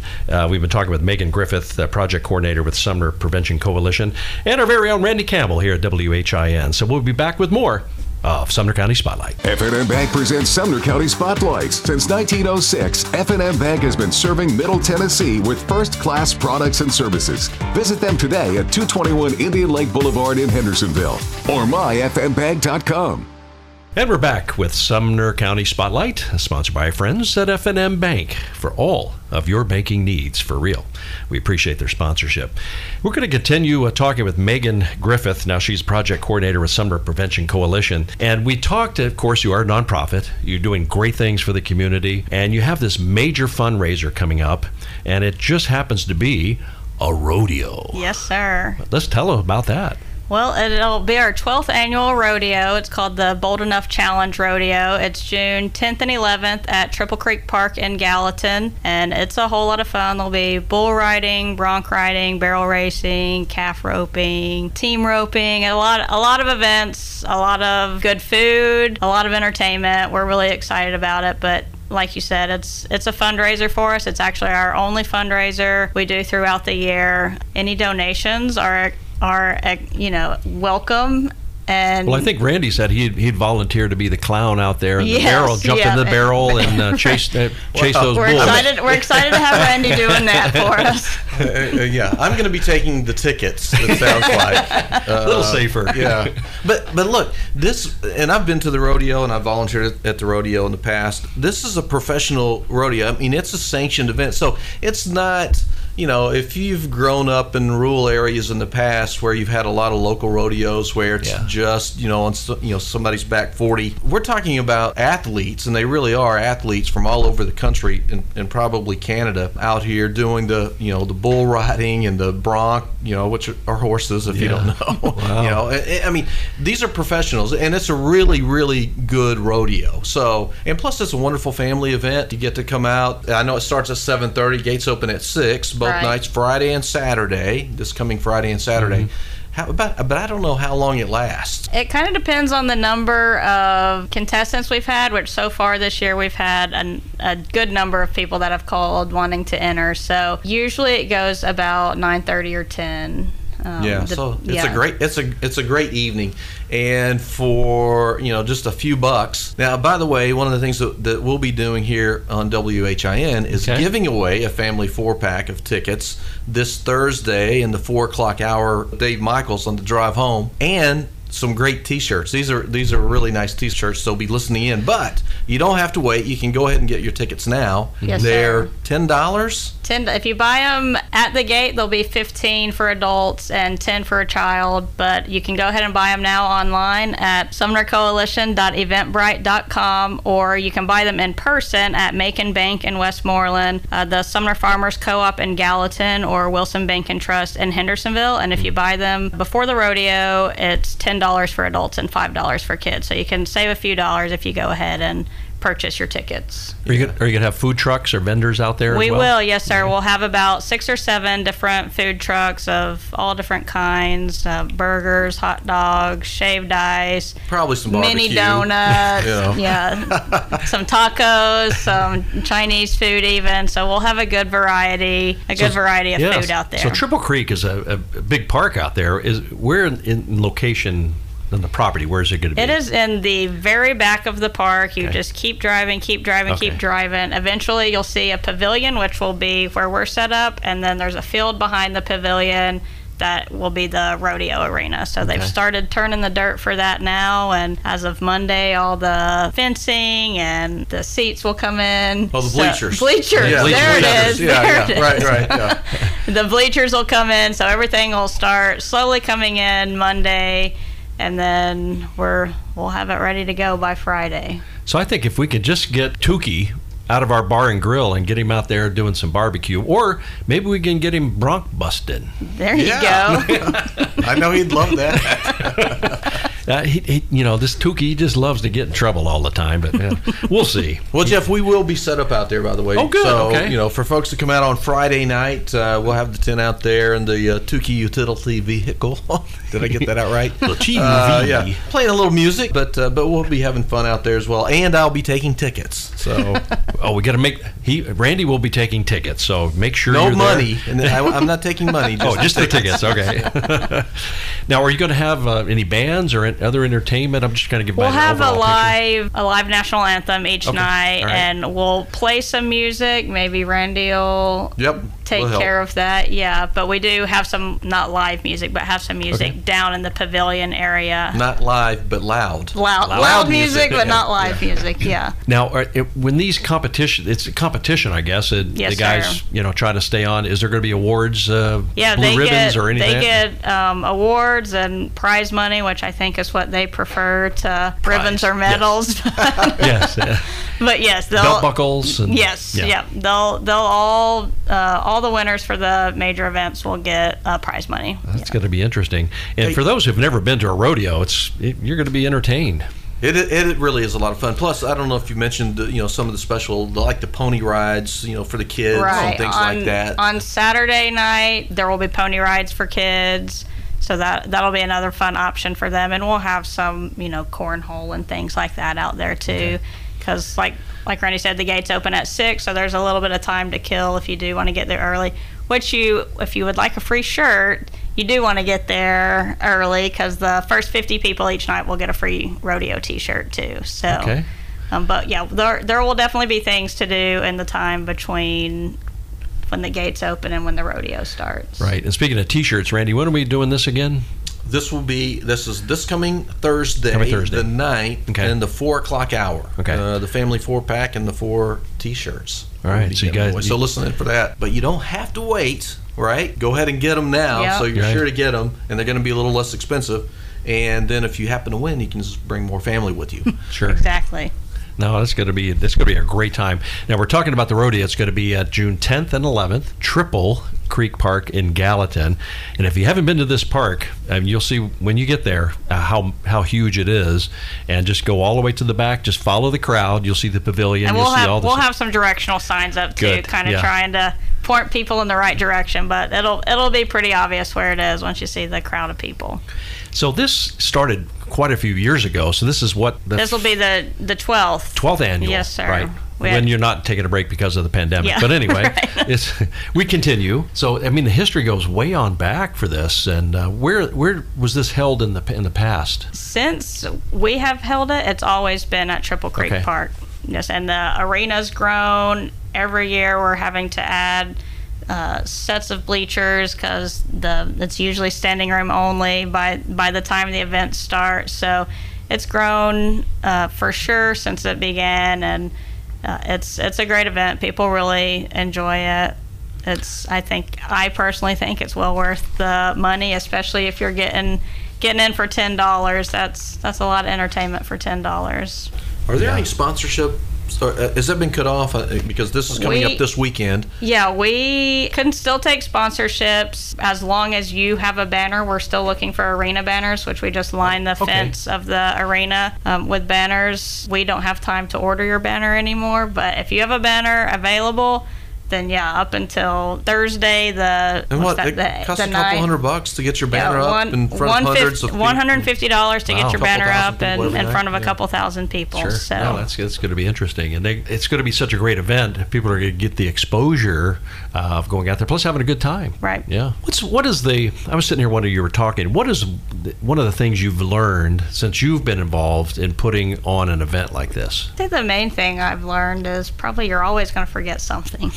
We've been talking with Megan Griffith, project coordinator with Sumner Prevention Coalition, and our very own Randy Campbell here at WHIN. So we'll be back with more of Sumner County Spotlight. F&M Bank presents Sumner County Spotlights. Since 1906, F&M Bank has been serving Middle Tennessee with first-class products and services. Visit them today at 221 Indian Lake Boulevard in Hendersonville or myfmbank.com. And we're back with Sumner County Spotlight, sponsored by our friends at F&M Bank for all of your banking needs, for real. We appreciate their sponsorship. We're going to continue talking with Megan Griffith. Now, she's project coordinator with Sumner Prevention Coalition. And we talked, of course, you are a nonprofit. You're doing great things for the community. And you have this major fundraiser coming up. And it just happens to be a rodeo. Yes, sir. Let's tell them about that. Well, it'll be our 12th annual rodeo. It's called the Bold Enough Challenge Rodeo. It's June 10th and 11th at Triple Creek Park in Gallatin, and it's a whole lot of fun. There'll be bull riding, bronc riding, barrel racing, calf roping, team roping, a lot of events, a lot of good food, a lot of entertainment. We're really excited about it, but like you said, it's a fundraiser for us. It's actually our only fundraiser we do throughout the year. Any donations are welcome. And well, I think Randy said he'd volunteer to be the clown out there in the barrel, jumped in the barrel and chase those bulls. We're excited to have Randy doing that for us. I'm going to be taking the tickets, it sounds like. A little safer. Yeah. But look, this, and I've been to the rodeo and I've volunteered at the rodeo in the past. This is a professional rodeo. I mean, it's a sanctioned event. So it's not... if you've grown up in rural areas in the past where you've had a lot of local rodeos where it's just, on somebody's back 40, we're talking about athletes, and they really are athletes from all over the country and probably Canada out here doing the bull riding and the bronc, which are horses if you don't know. Wow. These are professionals, and it's a really, really good rodeo. So, and plus it's a wonderful family event. You get to come out. I know it starts at 7:30, gates open at 6:00. Both nights, Friday and Saturday, this coming Friday and Saturday. Mm-hmm. But I don't know how long it lasts. It kind of depends on the number of contestants we've had, which so far this year we've had a good number of people that have called wanting to enter. So usually it goes about 9:30 or 10. It's a great evening, and for just a few bucks. Now, by the way, one of the things that we'll be doing here on WHIN is giving away a family 4-pack of tickets this Thursday in the 4:00 hour. Dave Michaels on the drive home, and some great t-shirts. These are really nice t-shirts, so be listening in. But you don't have to wait. You can go ahead and get your tickets now. Yes, they're $10. If you buy them at the gate, they'll be $15 for adults and $10 for a child. But you can go ahead and buy them now online at SumnerCoalition.eventbrite.com, or you can buy them in person at Macon Bank in Westmoreland, the Sumner Farmers Co-op in Gallatin, or Wilson Bank and Trust in Hendersonville. And if you buy them before the rodeo, it's $10 for adults and $5 for kids. So you can save a few dollars if you go ahead and purchase your tickets. Are you gonna have food trucks or vendors out there? We as well? Will, yes, sir. We'll have about 6 or 7 different food trucks of all different kinds: burgers, hot dogs, shaved ice, probably some barbecue, mini donuts, yeah, some tacos, some Chinese food, even. So we'll have a good variety of food out there. So Triple Creek is a big park out there. Where in location? Than the property, where is it going to be? It is in the very back of the park. You just keep driving. Eventually, you'll see a pavilion, which will be where we're set up, and then there's a field behind the pavilion that will be the rodeo arena. So they've started turning the dirt for that now, and as of Monday, all the fencing and the seats will come in. Oh, the bleachers. Bleachers. The bleachers will come in, so everything will start slowly coming in Monday. And then we'll have it ready to go by Friday. So I think if we could just get Tukey out of our bar and grill and get him out there doing some barbecue, or maybe we can get him bronc busted. There you go. I know he'd love that. This Tukey, he just loves to get in trouble all the time, but we'll see. Well, Jeff, we will be set up out there, by the way. Oh, good. So, for folks to come out on Friday night, we'll have the tent out there and the Tukey utility vehicle. Did I get that out right? The TV. Yeah. Playing a little music, but we'll be having fun out there as well. And I'll be taking tickets. So, we got to Randy will be taking tickets. So make sure you're there. No money. And I'm not taking money. Just the tickets. Okay. Now, are you going to have any bands or other entertainment? I'm just going to give. We'll have a live national anthem each night, right. And we'll play some music. Maybe Randy will take care of that. Yeah, but we do have some not live music, but have some music down in the pavilion area. Not live, but loud. Loud music, but not live music. Yeah. Now, when these competition, it's a competition, I guess. The guys, try to stay on. Is there going to be awards? Blue ribbons or anything? They get awards and prize money, which I think is what they prefer to ribbons or medals. Yes. But yes, belt buckles. And, they'll all the winners for the major events will get prize money. That's going to be interesting. And for those who've never been to a rodeo, you're going to be entertained. It really is a lot of fun. Plus, I don't know if you mentioned, some of the special, like the pony rides, for the kids and things like that. On Saturday night, there will be pony rides for kids. So that'll be another fun option for them. And we'll have some, cornhole and things like that out there, too. Because, like Randy said, the gates open at 6, so there's a little bit of time to kill if you do want to get there early. If you would like a free shirt, you do want to get there early, because the first 50 people each night will get a free rodeo T-shirt, too. So, there will definitely be things to do in the time between when the gates open and when the rodeo starts. Right. And speaking of T-shirts, Randy, when are we doing this again? This is coming Thursday, the 9th, in the 4 o'clock hour. Okay. The family 4-pack and the 4 T-shirts. All right. So, so listen in for that. But you don't have to wait, right? Go ahead and get them now. Yep. So you're sure to get them, and they're going to be a little less expensive. And then if you happen to win, you can just bring more family with you. Sure. Exactly. No, that's going to be a great time. Now, we're talking about the rodeo. It's going to be June 10th and 11th, Triple Creek Park in Gallatin. And if you haven't been to this park, you'll see when you get there how huge it is. And just go all the way to the back. Just follow the crowd. You'll see the pavilion. And we'll have some directional signs up, too, trying to point people in the right direction. But it'll be pretty obvious where it is once you see the crowd of people. So this started quite a few years ago. So this is this will be the 12th annual. Yes, sir. Right. When you're not taking a break because of the pandemic. Yeah. But anyway, we continue. So, I mean, the history goes way on back for this. And where was this held in the past? Since we have held it, it's always been at Triple Creek Park. Yes, and the arena's grown. Every year we're having to add sets of bleachers because it's usually standing room only by the time the event starts. So it's grown for sure since it began, and it's a great event. People really enjoy it. I personally think it's well worth the money, especially if you're getting in for $10. That's a lot of entertainment for $10. Are there any sponsorship? Has that been cut off because this is coming up this weekend? Yeah, we can still take sponsorships as long as you have a banner. We're still looking for arena banners, which we just line the fence of the arena with banners. We don't have time to order your banner anymore, but if you have a banner available, then up until Thursday it costs a couple $100 to get your banner up in front of hundreds of people. $150 to get your banner up in front of a couple thousand people. Sure. So that's going to be interesting, and it's going to be such a great event. People are going to get the exposure of going out there, plus having a good time. Right. Yeah. I was sitting here wondering, you were talking, what is one of the things you've learned since you've been involved in putting on an event like this? I think the main thing I've learned is probably you're always going to forget something.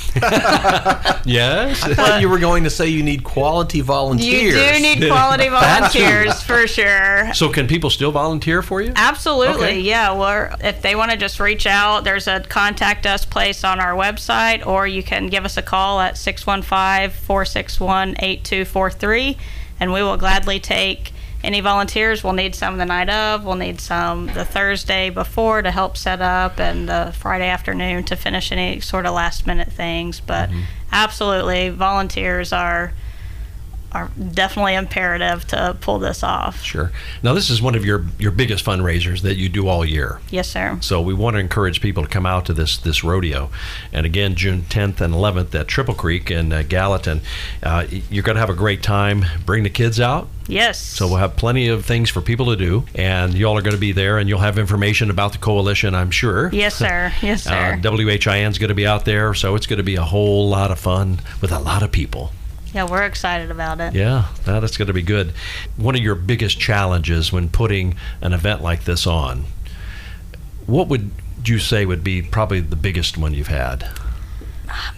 Yes. I thought you were going to say you need quality volunteers. You do need quality volunteers for sure. So can people still volunteer for you? Absolutely. Okay. Yeah. Well, if they want to just reach out, there's a contact us place on our website, or you can give us a call at 615-461-8243, and we will gladly take any volunteers. We'll need some the night of, we'll need some the Thursday before to help set up, and the Friday afternoon to finish any sort of last minute things. But absolutely, volunteers are definitely imperative to pull this off. Sure. Now, this is one of your biggest fundraisers that you do all year. Yes, sir. So we want to encourage people to come out to this rodeo. And again, June 10th and 11th at Triple Creek in Gallatin. You're going to have a great time. Bring the kids out. Yes. So we'll have plenty of things for people to do, and y'all are going to be there, and you'll have information about the coalition, I'm sure. Yes, sir. Yes, sir. WHIN's going to be out there, so it's going to be a whole lot of fun with a lot of people. Yeah, we're excited about it. Yeah, that's going to be good. One of your biggest challenges when putting an event like this on, what would you say would be probably the biggest one you've had?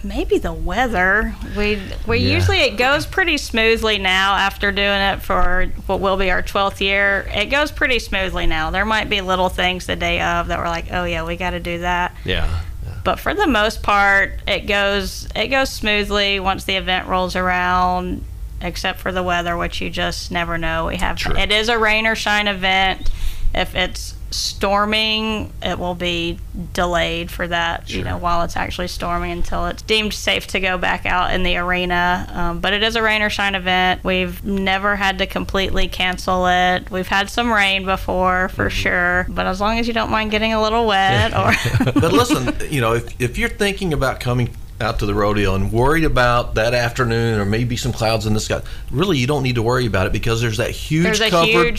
Maybe the weather. We usually, it goes pretty smoothly now after doing it for what will be our 12th year. It goes pretty smoothly now. There might be little things the day of that we're like, oh yeah, we got to do that. Yeah. But for the most part, it goes smoothly once the event rolls around, except for the weather, which you just never know. We have It is a rain or shine event. If it's storming, it will be delayed for that. Sure. While it's actually storming until it's deemed safe to go back out in the arena. But it is a rain or shine event. We've never had to completely cancel it. We've had some rain before for sure, but as long as you don't mind getting a little wet, or. But listen, if you're thinking about coming out to the rodeo and worried about that afternoon or maybe some clouds in the sky, really you don't need to worry about it, because there's that huge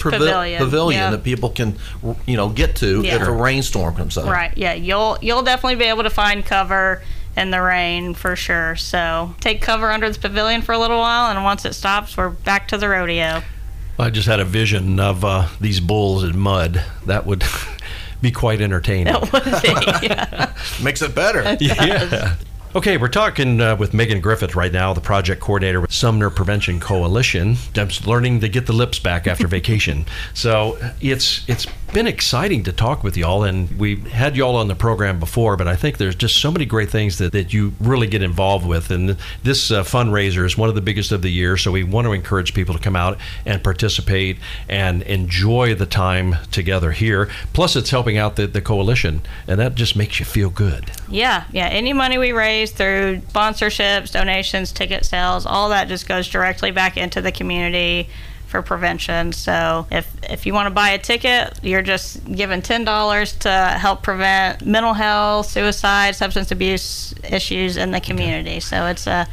pavilion that people can get to if a rainstorm comes up. Right. Yeah, you'll definitely be able to find cover in the rain for sure. So take cover under the pavilion for a little while, and once it stops, we're back to the rodeo. I just had a vision of these bulls in mud. That would be quite entertaining. It would be, yeah. Makes it better. Yeah. Okay, we're talking with Megan Griffith right now, the project coordinator with Sumner Prevention Coalition. Deb's learning to get the lips back after vacation. So it's been exciting to talk with y'all, and we had y'all on the program before, but I think there's just so many great things that you really get involved with. And this fundraiser is one of the biggest of the year, so we want to encourage people to come out and participate and enjoy the time together here. Plus, it's helping out the coalition, and that just makes you feel good. Yeah. Any money we raise through sponsorships, donations, ticket sales, all that just goes directly back into the community for prevention. So if you want to buy a ticket, you're just giving $10 to help prevent mental health, suicide, substance abuse issues in the community. Okay. So it's a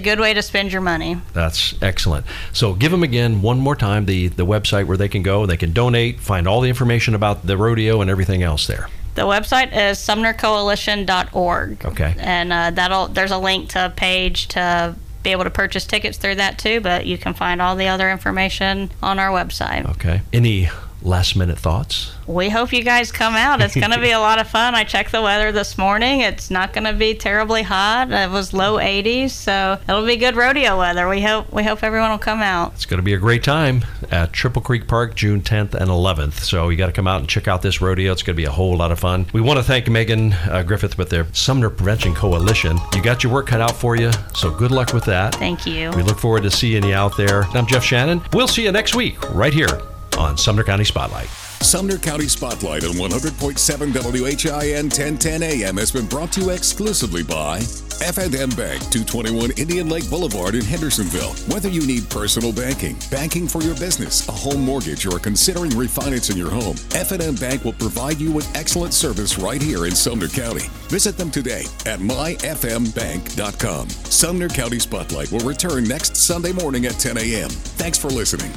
good way to spend your money. That's excellent. So give them again one more time the website where they can go and they can donate, find all the information about the rodeo and everything else there. The website is SumnerCoalition.org. Okay. And there's a link to a page to be able to purchase tickets through that too, but you can find all the other information on our website. Okay. Any last minute thoughts? We hope you guys come out. It's going to be a lot of fun. I checked the weather this morning. It's not going to be terribly hot. It was low 80s, so it'll be good rodeo weather. We hope everyone will come out. It's going to be a great time at Triple Creek Park, June 10th and 11th. So you got to come out and check out this rodeo. It's going to be a whole lot of fun. We want to thank Megan Griffith with their Sumner Prevention Coalition. You got your work cut out for you, so good luck with that. Thank you. We look forward to seeing you out there. I'm Jeff Shannon. We'll see you next week right here on Sumner County Spotlight. Sumner County Spotlight on 100.7 WHIN 1010 AM has been brought to you exclusively by F&M Bank, 221 Indian Lake Boulevard in Hendersonville. Whether you need personal banking, banking for your business, a home mortgage, or considering refinancing your home, F&M Bank will provide you with excellent service right here in Sumner County. Visit them today at myfmbank.com. Sumner County Spotlight will return next Sunday morning at 10 a.m. Thanks for listening.